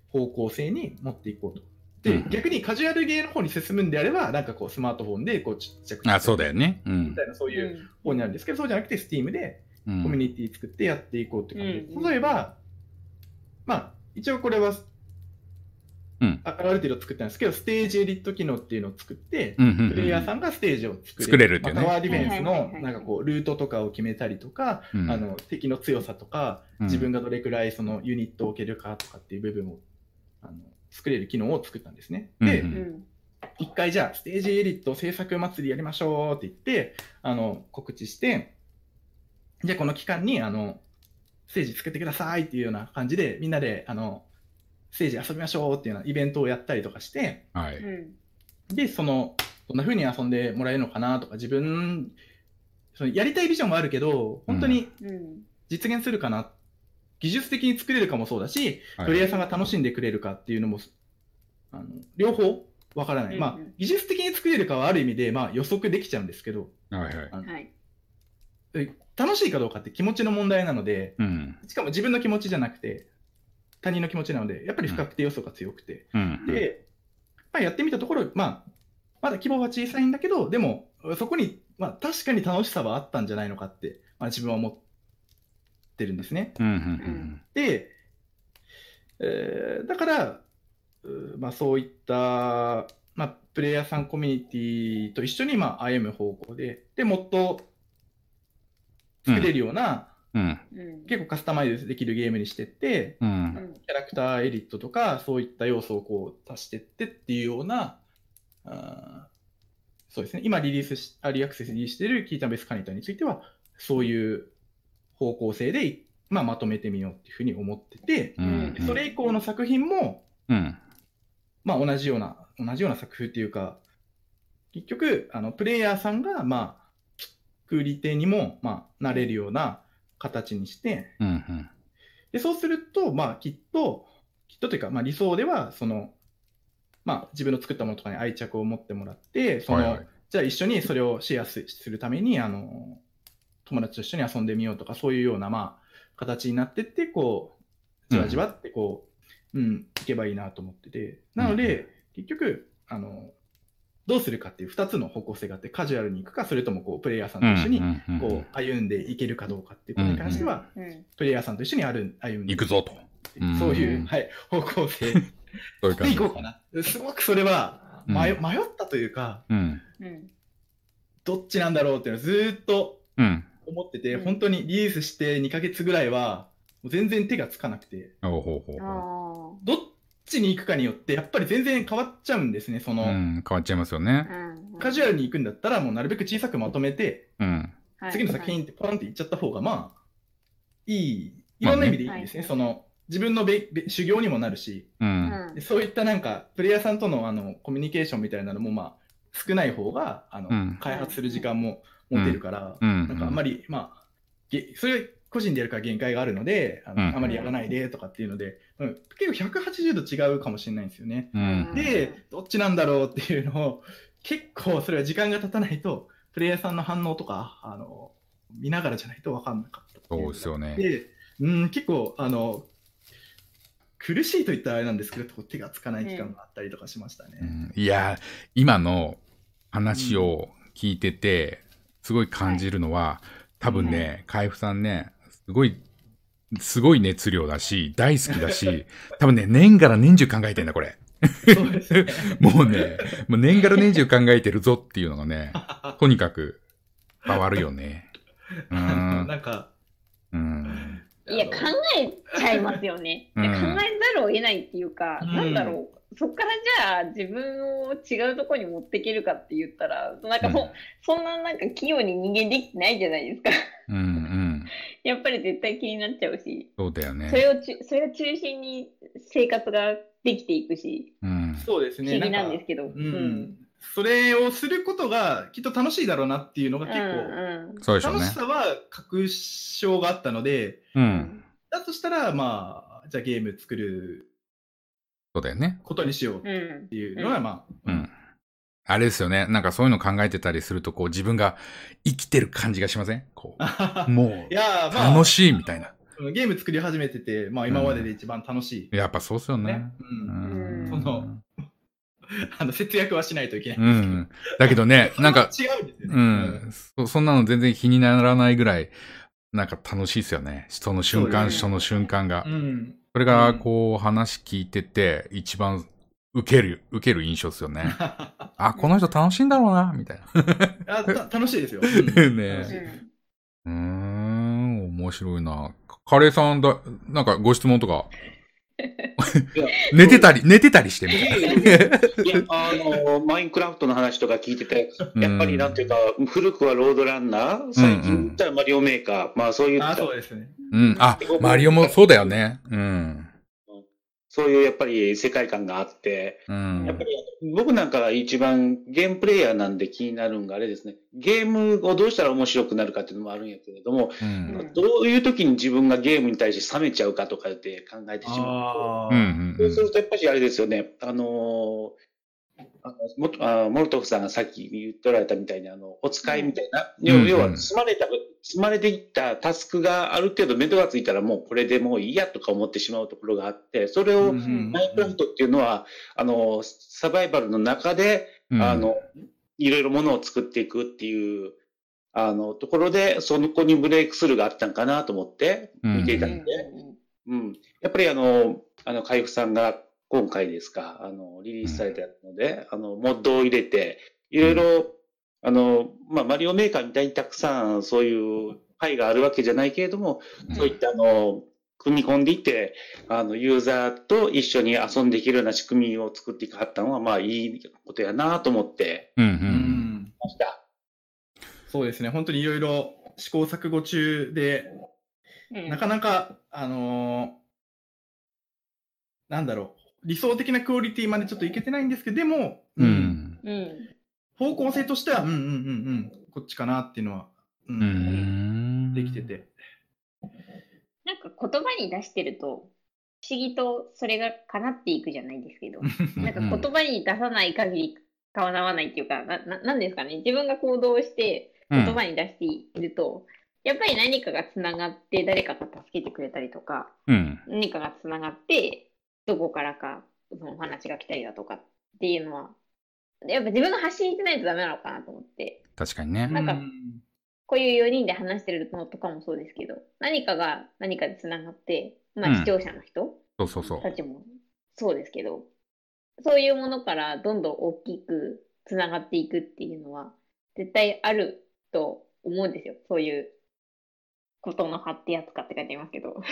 方向性に持っていこうと。で、うん、逆にカジュアルゲーの方に進むんであれば、なんかこうスマートフォンでこうちっちゃく、あ、そうだよね、うん、みたいなそういう方になるんですけど、そうじゃなくて Steam でコミュニティ作ってやっていこうって感じです。うん、例えば、まあ一応これはうん、ある程度作ったんですけど、ステージエディット機能っていうのを作って、うんうんうん、プレイヤーさんがステージを作れる。作れるっていうね。パワーディフェンスの、なんかこう、ルートとかを決めたりとか、うん、あの、敵の強さとか、うん、自分がどれくらいそのユニットを置けるかとかっていう部分を、あの、作れる機能を作ったんですね。で、うんうん、一回じゃあ、ステージエディット制作祭りやりましょうって言って、あの、告知して、じゃあこの期間に、あの、ステージ作ってくださいっていうような感じで、みんなで、あの、ステージ遊びましょうっていうようなイベントをやったりとかして、はい、で、その、どんな風に遊んでもらえるのかなとか、自分、そのやりたいビジョンはあるけど、本当に実現するかな、うん、技術的に作れるかもそうだし、はい、プレイヤーさんが楽しんでくれるかっていうのも、あの両方わからない、うんうん。まあ、技術的に作れるかはある意味で、まあ予測できちゃうんですけど、はいはいはい、楽しいかどうかって気持ちの問題なので、うん、しかも自分の気持ちじゃなくて、他人の気持ちなので、やっぱり不確定要素が強くて。うん、で、まあ、やってみたところ、まあ、まだ規模は小さいんだけど、でも、そこに、まあ、確かに楽しさはあったんじゃないのかって、まあ、自分は思ってるんですね。うんうんうん、で、えー、だから、まあ、そういった、まあ、プレイヤーさんコミュニティと一緒に、まあ、歩む方向で、で、もっと作れるような、うんうん、結構カスタマイズできるゲームにしてって、うん、キャラクターエディットとかそういった要素をこう足してってっていうようなあそうですね今リリースしアーリーアクセスにしてるキータンベースカニタについてはそういう方向性で、まあ、まとめてみようっていうふうに思ってて、うんうん、それ以降の作品も、うんまあ、同じような同じような作風っていうか結局あのプレイヤーさんが、まあ、作り手にも、まあ、なれるような形にして、うんうん、でそうすると、まあ、きっときっとというか、まあ、理想ではその、まあ、自分の作ったものとかに愛着を持ってもらってその、はいはい、じゃあ一緒にそれをシェアするためにあの友達と一緒に遊んでみようとかそういうような、まあ、形になってってこうじわじわってこう、うんうん、いけばいいなと思ってて、なので、うん、結局あのどうするかっていうふたつの方向性があって、カジュアルに行くか、それともこうプレイヤーさんと一緒にこう歩んでいけるかどうかっていうことに関しては、うんうん、プレイヤーさんと一緒に歩んでいくぞと、そういう、はい、方向性そういう感じでいこうかな。すごくそれは 迷,、うん、迷ったというか、うん、どっちなんだろうっていうのをずっと思ってて、うん、本当にリリースしてにかげつぐらいは全然手がつかなくて、うん、どっちに行くかによってやっぱり全然変わっちゃうんですね。その、うん、変わっちゃいますよね。カジュアルに行くんだったらもうなるべく小さくまとめて、うん、次の作品ってポンって行っちゃった方がまあいい、いろんな意味でいいんですね、まあね、その自分のべべ修行にもなるし、うん、でそういったなんかプレイヤーさんとの、あのコミュニケーションみたいなのも、まあ、少ない方があの、うん、開発する時間も持てるから、うん、なんかあんまり、まあ、げそれ個人でやるから限界があるので、あの、うん、あまりやらないでとかっていうので、うん、結構ひゃくはちじゅうど違うかもしれないんですよね、うん、でどっちなんだろうっていうのを結構それは時間が経たないとプレイヤーさんの反応とかあの見ながらじゃないと分かんなかったっていうのがあって、そうですよね。で、うん、結構あの苦しいといったらあれなんですけど、手がつかない期間があったりとかしましたね、うん、いや今の話を聞いててすごい感じるのは、はい、多分ね、海部さんね、すごいすごい熱量だし大好きだし多分ね、年から年中考えてんだこれそうですね、もうねもう年から年中考えてるぞっていうのがねとにかく変わるよねうん、なんか、うん、いや考えちゃいますよね、うん、考えざるを得ないっていうか、うん、なんだろう、そっからじゃあ自分を違うところに持っていけるかって言ったらなんか、うん、そんななんか器用に人間できてないじゃないですかうん、うん、やっぱり絶対気になっちゃうし、そうだよね、それをちそれを中心に生活ができていくし、うん、そうですね、不思議なんですけど、うんうん、それをすることがきっと楽しいだろうなっていうのが結構、うんうん、楽しさは確証があったので、うん、だとしたらまあじゃあゲーム作ることにしようっていうのはまあ、うんうんうん、あれですよね、なんかそういうの考えてたりするとこう自分が生きてる感じがしません？こうもういや、まあ、楽しいみたいな。ゲーム作り始めてて、まあ、今までで一番楽しい、うん、やっぱそうですよね、ね、うん、うん、そのあの節約はしないといけないんですけど、うん、だけどねなんか違うんですよね、うん、そ, そんなの全然気にならないぐらいなんか楽しいですよね、その瞬間、その瞬間が、うん、それがこう話聞いてて一番受ける受ける印象ですよねあ、この人楽しいんだろうなみたいなあ、た楽しいですよ、うん、ね、うーん、面白いな。カレーさんだ、なんかご質問とか寝てたり寝てたりしてみたいなあのマインクラフトの話とか聞いててやっぱりなんていうか、うん、古くはロードランナー、最近言ったらマリオメーカー、うんうん、まあそういう、あ、そうですね、うん、あ、マリオもそうだよね、うん、そういうやっぱり世界観があって、うん、やっぱり僕なんかが一番ゲームプレイヤーなんで気になるのがあれですね、ゲームをどうしたら面白くなるかっていうのもあるんやけれども、うん、どういう時に自分がゲームに対して冷めちゃうかとかって考えてしまうと、うんうんうん、そうするとやっぱりあれですよね、あのー、あのモルトフさんがさっき言っておられたみたいにあのお使いみたいな、うん、要は積まれた、積まれていったタスクがある程度目処がついたらもうこれでもういいやとか思ってしまうところがあって、それをマインクラフトっていうのはあのサバイバルの中であの、うん、いろいろものを作っていくっていうあのところでそこにブレイクスルーがあったんかなと思って見ていたので、うんうん、やっぱりあのあの海部さんが今回ですかあのリリースされたので、うん、あのモッドを入れていろいろ、うん、あの、まあ、マリオメーカーみたいにたくさんそういう牌があるわけじゃないけれども、うん、そういったあの、組み込んでいって、あの、ユーザーと一緒に遊んでいけるような仕組みを作っていかはったのは、まあ、いいことやなと思って、うんうんうん、ました。そうですね、本当にいろいろ試行錯誤中で、うん、なかなか、あのー、なんだろう、理想的なクオリティまでちょっといけてないんですけど、でも、うん。うん、方向性としては、うんうんうんうん、こっちかなっていうのは、うん、うーん、できてて。なんか言葉に出してると、不思議とそれが叶っていくじゃないですけど、なんか言葉に出さない限り叶わないっていうか、な、な、なんですかね、自分が行動して言葉に出していると、やっぱり何かがつながって誰かが助けてくれたりとか、うん、何かがつながってどこからかそのお話が来たりだとかっていうのはやっぱ自分が発信してないとダメなのかなと思って。確かにね。なんかこういうよにんで話してるのとかもそうですけど、何かが何かでつながって、まあ、視聴者の人たちも、うん、そうそうそうそうですけど、そういうものからどんどん大きくつながっていくっていうのは絶対あると思うんですよ。そういうことの葉ってやつかって書いてますけど、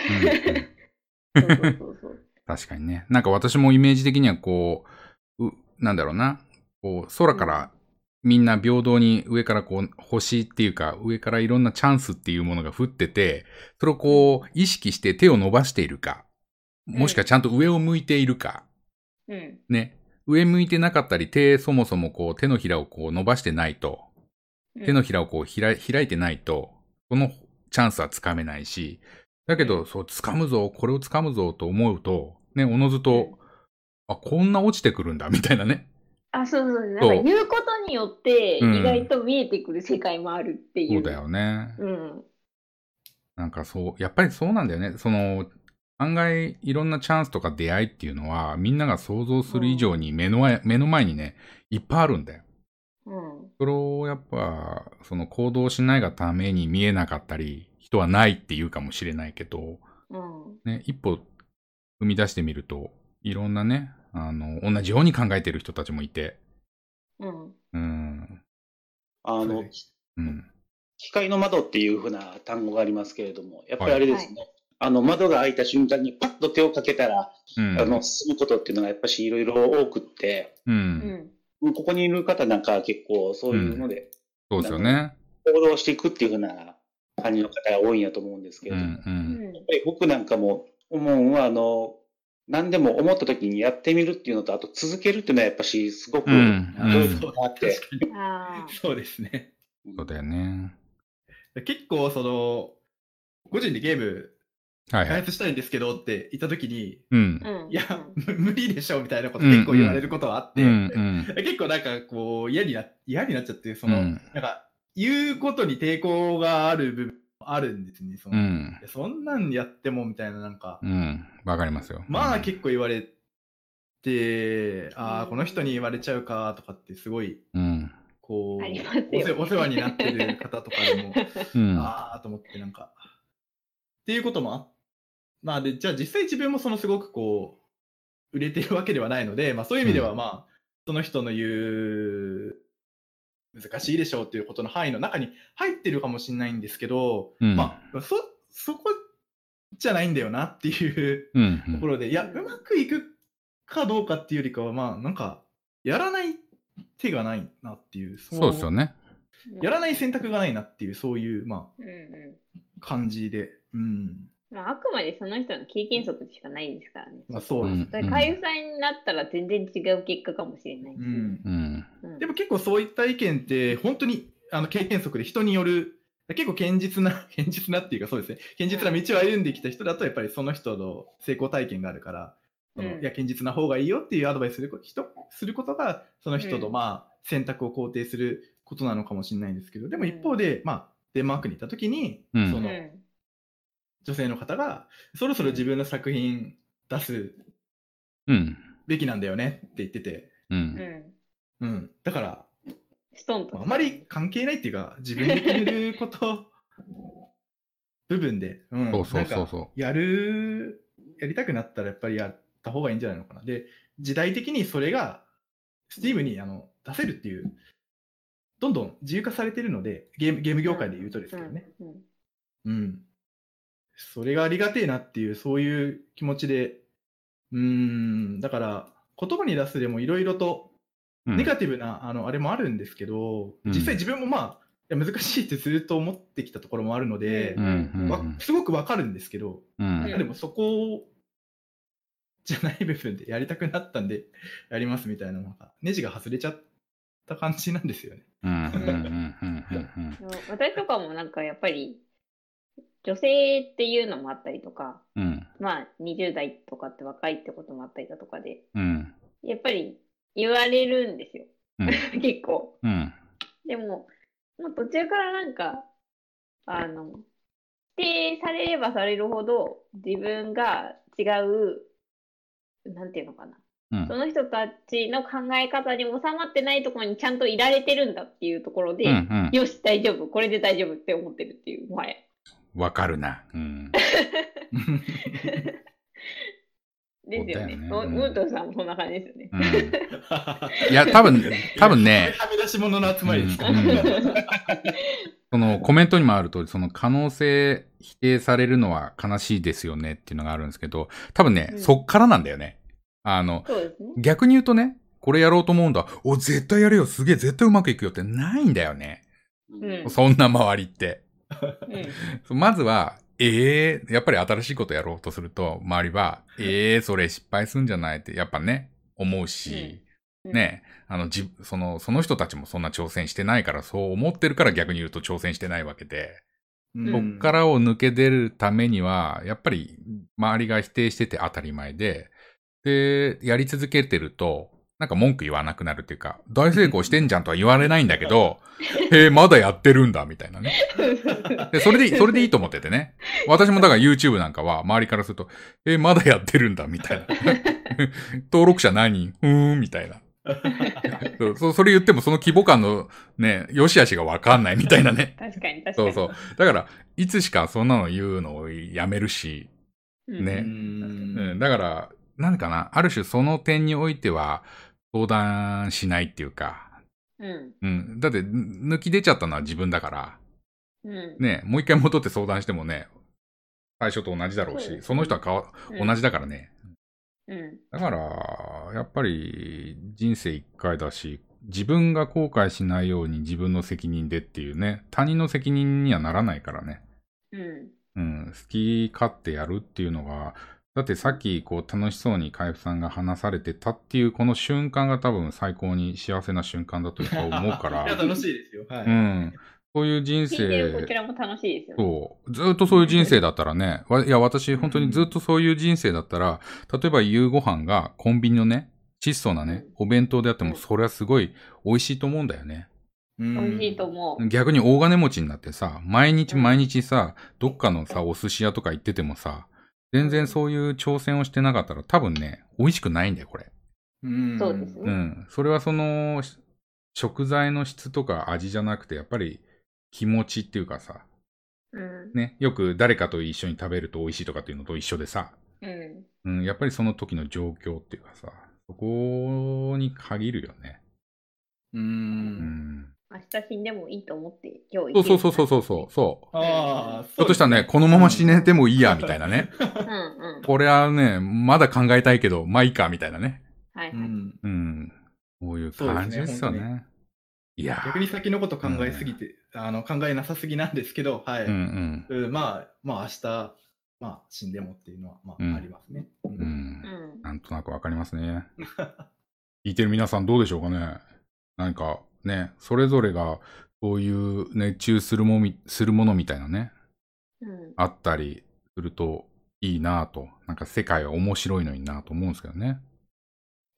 うん、そうそうそうそう確かにね。なんか私もイメージ的にはこう、うなんだろうな、こう空からみんな平等に上からこう星っていうか上からいろんなチャンスっていうものが降ってて、それをこう意識して手を伸ばしているか、もしくはちゃんと上を向いているか、うん、ね。上向いてなかったり、手そもそもこう手のひらをこう伸ばしてないと、うん、手のひらをこうひら開いてないとこのチャンスはつかめないし、だけど、うん、そうつかむぞ、これをつかむぞと思うとね、おのずと、うん、あ、こんな落ちてくるんだみたいなね。あ、そうそうそう。なんか言うことによって意外と見えてくる世界もあるっていう。うん、そうだよね。うん。なんかそうやっぱりそうなんだよね。その案外いろんなチャンスとか出会いっていうのはみんなが想像する以上に目の前、うん、目の前にねいっぱいあるんだよ、うん、それをやっぱその行動しないがために見えなかったり人はないっていうかもしれないけど、うんね、一歩踏み出してみるといろんなねあの同じように考えてる人たちもいて、うんうん、あの、はいうん、光の窓っていうふうな単語がありますけれども、やっぱりあれですね、はい、あの窓が開いた瞬間にパッと手をかけたら、うん、あの進むことっていうのがやっぱしいろいろ多くって、うん、ここにいる方なんか結構そういうので、うん、そうですよね、行動していくっていうふうな感じの方が多いんやと思うんですけれども、うんうん、やっぱり僕なんかも思うのはあの何でも思った時にやってみるっていうのと、あと続けるっていうのはやっぱしすごく重要があって、うんうん、そうですね。そうだよね。結構その個人でゲーム開発したいんですけどって言ったときに、うん、いや、無理でしょみたいなこと結構言われることはあって、うんうん、結構なんかこう嫌にな、嫌になっちゃって、その、うん、なんか言うことに抵抗がある部分もあるんですね。その、うん、そんなんやってもみたいななんか、うん、わかりますよ。まあ結構言われて、うん、ああ、この人に言われちゃうかとかってすごい、うん、こう、ね、お, お世話になってる方とかでも、うん、ああと思ってなんか、っていうこともあって、まあで、じゃあ実際自分もそのすごくこう、売れてるわけではないので、まあそういう意味ではまあ、その人の言う、難しいでしょうっていうことの範囲の中に入ってるかもしれないんですけど、うん、まあ、そ、そこじゃないんだよなっていうところで、うんうん、いや、うまくいくかどうかっていうよりかは、まあなんか、やらない手がないなっていう、そう、そうですよね。やらない選択がないなっていう、そういう、まあ、感じで、うん。まあ、あくまでその人の経験則しかないですからね。まあ、そうです。だから開催になったら全然違う結果かもしれないし、うんうんうん、でも結構そういった意見って本当にあの経験則で人による結構堅実な堅実なっていうかそうですね、堅実な道を歩んできた人だとやっぱりその人の成功体験があるから、うん、そのいや堅実な方がいいよっていうアドバイスする人することがその人のまあ選択を肯定することなのかもしれないんですけど、でも一方で、まあ、デンマークに行った時に、うん、その、うん、女性の方がそろそろ自分の作品出すべきなんだよねって言ってて、うんうん、だからストンとあまり関係ないっていうか自分で決めること部分で、うん、そうそうそうそう、なんかやるやりたくなったらやっぱりやった方がいいんじゃないのかな。で時代的にそれが Steam にあの出せるっていうどんどん自由化されてるのでゲーム、ゲーム業界で言うとですけどね、うん、うんうんそれがありがてえなっていうそういう気持ちで、うーんだから言葉に出すでもいろいろとネガティブな、うん、あのあれもあるんですけど、うん、実際自分もまあいや難しいってずっと思ってきたところもあるので、うんうんうん、すごくわかるんですけど、うん、なんかでもそこじゃない部分でやりたくなったんでやりますみたいなのがネジが外れちゃった感じなんですよね。私とかもなんかやっぱり女性っていうのもあったりとか、うん、まあにじゅう代とかって若いってこともあったりだとかで、うん、やっぱり言われるんですよ、うん、結構、うん、でも、もう途中からなんかあの否定されればされるほど自分が違う、なんていうのかな、うん、その人たちの考え方に収まってないところにちゃんといられてるんだっていうところで、うんうん、よし大丈夫、これで大丈夫って思ってるっていう。前わかるな、うん、ですよね。ムートンさんもそんな感じですよね、うん、いや多分多分ねはみ出し物の集まりですか、うんうん、そのコメントにもある通り、その可能性否定されるのは悲しいですよねっていうのがあるんですけど、多分ね、うん、そっからなんだよね。あの、そうですね。逆に言うとね、これやろうと思うんだ、お絶対やれよ、すげえ絶対うまくいくよってないんだよね、うん、そんな周りって、うん、まずはええー、やっぱり新しいことやろうとすると周りはええー、それ失敗するんじゃないってやっぱね思うし、うん、ね、あのじそのその人たちもそんな挑戦してないから、そう思ってるから逆に言うと挑戦してないわけで、うん、そっからを抜け出るためにはやっぱり周りが否定してて当たり前で。で、やり続けてると、なんか文句言わなくなるっていうか、大成功してんじゃんとは言われないんだけど、へえ、まだやってるんだ、みたいなね。で、それで、それでいいと思っててね。私もだから YouTube なんかは、周りからすると、え、まだやってるんだ、みたいな。登録者何人？うーん、みたいな。そ, それ言ってもその規模感のね、良し悪しが分かんないみたいなね。確かに確かに。そうそう。だから、いつしかそんなの言うのをやめるし、ね。うん、だから、なんかな、ある種その点においては相談しないっていうか、うんうん、だって抜き出ちゃったのは自分だから、うんね、もう一回戻って相談してもね、最初と同じだろうし、 そうですね、その人はか、うん、同じだからね、うん、だからやっぱり人生一回だし、自分が後悔しないように自分の責任でっていうね、他人の責任にはならないからね、うんうん、好き勝手やるっていうのが、だってさっきこう楽しそうに海部さんが話されてたっていうこの瞬間が多分最高に幸せな瞬間だと思うからいや楽しいですよ、はい、うん、そういう人生、こちらも楽しいですよ、ね、そうずっとそういう人生だったらね、いや私本当にずっとそういう人生だったら、例えば夕ご飯がコンビニのね質素なねお弁当であっても、それはすごい美味しいと思うんだよね。美味しいと思う。逆に大金持ちになってさ、毎日毎日さ、どっかのさお寿司屋とか行っててもさ、全然そういう挑戦をしてなかったら多分ね、美味しくないんだよ、これ。うん。そうですね。うん。それはその、食材の質とか味じゃなくて、やっぱり気持ちっていうかさ、うん、ね、よく誰かと一緒に食べると美味しいとかっていうのと一緒でさ、うん。うん、やっぱりその時の状況っていうかさ、そこに限るよね。うん。うん、明日死んでもいいと思って今日生きる。そうそうそうそうそう。ああ、そう。ちょっとしたね、このまま死ねてもいいや、みたいなね。うんうん。これはね、まだ考えたいけど、まあいいか、みたいなね。はいはい。うん。こういう感じですよね。ね、いや。逆に先のこと考えすぎて、うん、あの、考えなさすぎなんですけど、はい。うんうん。うん、まあ、まあ明日、まあ死んでもっていうのは、まあ、うん、ありますね。うん。うん、なんとなくわかりますね。聞いてる皆さんどうでしょうかね。なんか、ね、それぞれがそういう熱中するもみ、するものみたいなね、うん、あったりするといいなぁと、なんか世界は面白いのになぁと思うんですけどね。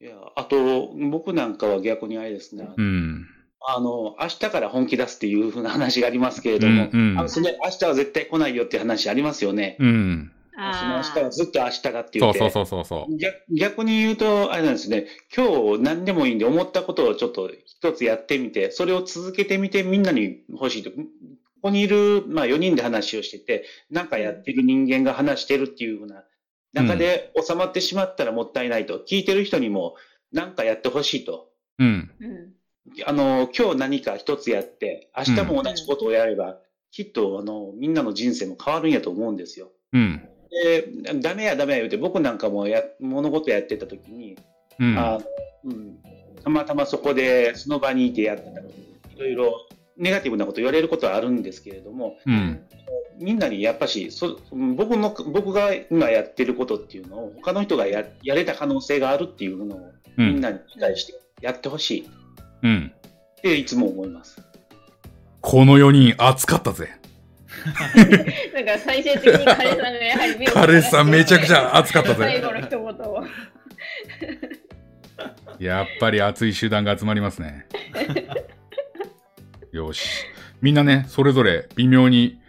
いや、あと僕なんかは逆にあれですね、うん、あの明日から本気出すっていう風な話がありますけれども、うんうん、あのそれ明日は絶対来ないよっていう話ありますよね。うん、その明日はずっと明日だって言って、そうそうそうそう。逆、逆に言うとあれなんですね。今日何でもいいんで思ったことをちょっと一つやってみて、それを続けてみてみんなに欲しいと。ここにいる、まあよにんで話をしてて、なんかやってる人間が話してるっていうふうな中で収まってしまったらもったいないと、うん、聞いてる人にもなんかやってほしいと。うん。あの今日何か一つやって、明日も同じことをやれば、うん、きっとあのみんなの人生も変わるんやと思うんですよ。うん。でダメやダメや言うて、僕なんかもや物事やってた時に、うんあうん、たまたまそこでその場にいてやってた時にいろいろネガティブなこと言われることはあるんですけれども、うん、みんなにやっぱしそ 僕, の僕が今やってることっていうのを他の人が や, やれた可能性があるっていうのをみんなに理解してやってほしい、うん、っていつも思います。このよにん熱かったぜ。なんか最終的にカレーさんがやはり目をカレーさんめちゃくちゃ熱かったぜ。最後の一言をやっぱり熱い集団が集まりますね。よし、みんなねそれぞれ微妙に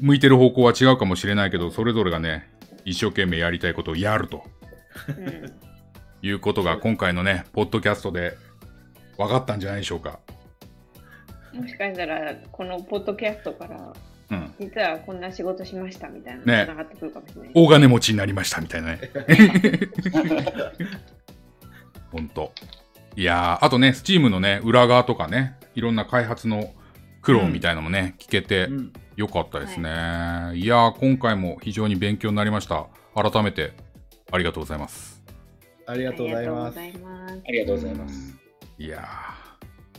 向いてる方向は違うかもしれないけど、それぞれがね、一生懸命やりたいことをやると、うん、いうことが今回のね、ポッドキャストで分かったんじゃないでしょうか。もしかしたら、このポッドキャストから、うん、実はこんな仕事しましたみたいなね、がってくるかもしれない。大金持ちになりましたみたいなね。ほんと。いやー、あとね、Steam のね、裏側とかね、いろんな開発の苦労みたいなのもね、うん、聞けてよかったですね。うん、はい、いやー、今回も非常に勉強になりました。改めてありがとうございます。ありがとうございます。ありがとうございます。いやー、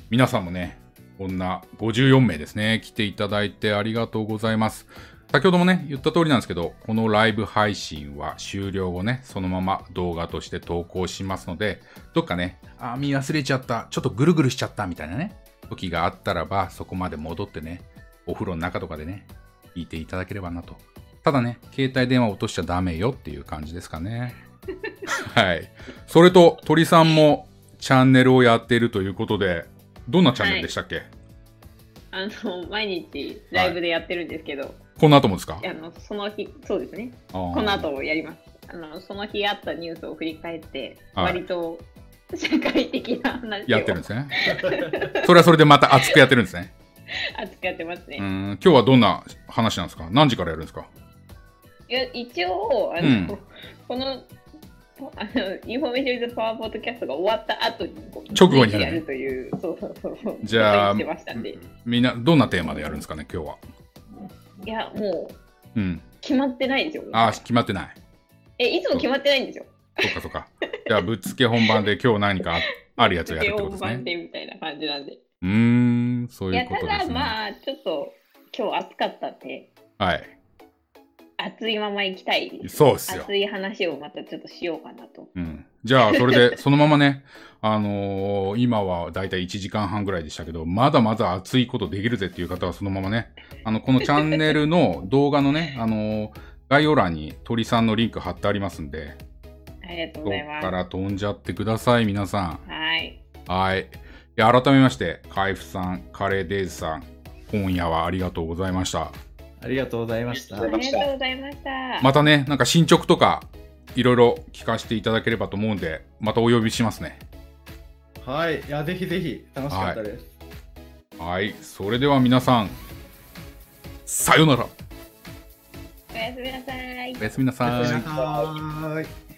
皆さんもね、こんなごじゅうよんめいですね、来ていただいてありがとうございます。先ほどもね、言った通りなんですけど、このライブ配信は終了後ね、そのまま動画として投稿しますので、どっかね、あー見忘れちゃった、ちょっとぐるぐるしちゃったみたいなね、時があったらば、そこまで戻ってね、お風呂の中とかでね、聞いていただければなと。ただね、携帯電話落としちゃダメよっていう感じですかね。はい。それと、鳥さんもチャンネルをやっているということで、どんなチャンネルでしたっけ？はい、あの毎日ライブでやってるんですけど、はい、この後もですか？あのその日、そうですね、この後もやります。あのその日あったニュースを振り返って、はい、割と社会的な話をやってるんですね。それはそれでまた熱くやってるんですね。熱くやってますね。うん、今日はどんな話なんですか？何時からやるんですか？いや、一応あの、うん、このあのインフォメーションイズパワーポッドキャストが終わった後に直後にやるという、そうそうそう、じゃあみんなどんなテーマでやるんですかね、今日は。いや、もう、うん、決まってないですよ。ああ、決まってない。え、いつも決まってないんですよ。そっかそっか。じゃあぶっつけ本番で今日何かあるやつをやるってことですね。本番でみたいな感じなんで。うーん、そういうことですね。いや、ただまあちょっと今日暑かったんで。はい。熱いまま行きたい。そうっすよ。熱い話をまたちょっとしようかなと。うん。じゃあ、それで、そのままね、あのー、今はだいたいいちじかんはんぐらいでしたけど、まだまだ熱いことできるぜっていう方はそのままね、あの、このチャンネルの動画のね、あのー、概要欄に鳥さんのリンク貼ってありますんで、ありがとうございます。そこから飛んじゃってください、皆さん。はい。はい。で、改めまして、カイフさん、カレーデイズさん、今夜はありがとうございました。ありがとうございました。ありがとうございました。またね、なんか進捗とかいろいろ聞かせていただければと思うんで、またお呼びしますね。はい、いや、ぜひぜひ楽しかったです。はい、はい、それでは皆さん、さよなら。おやすみなさい。おやすみなさい。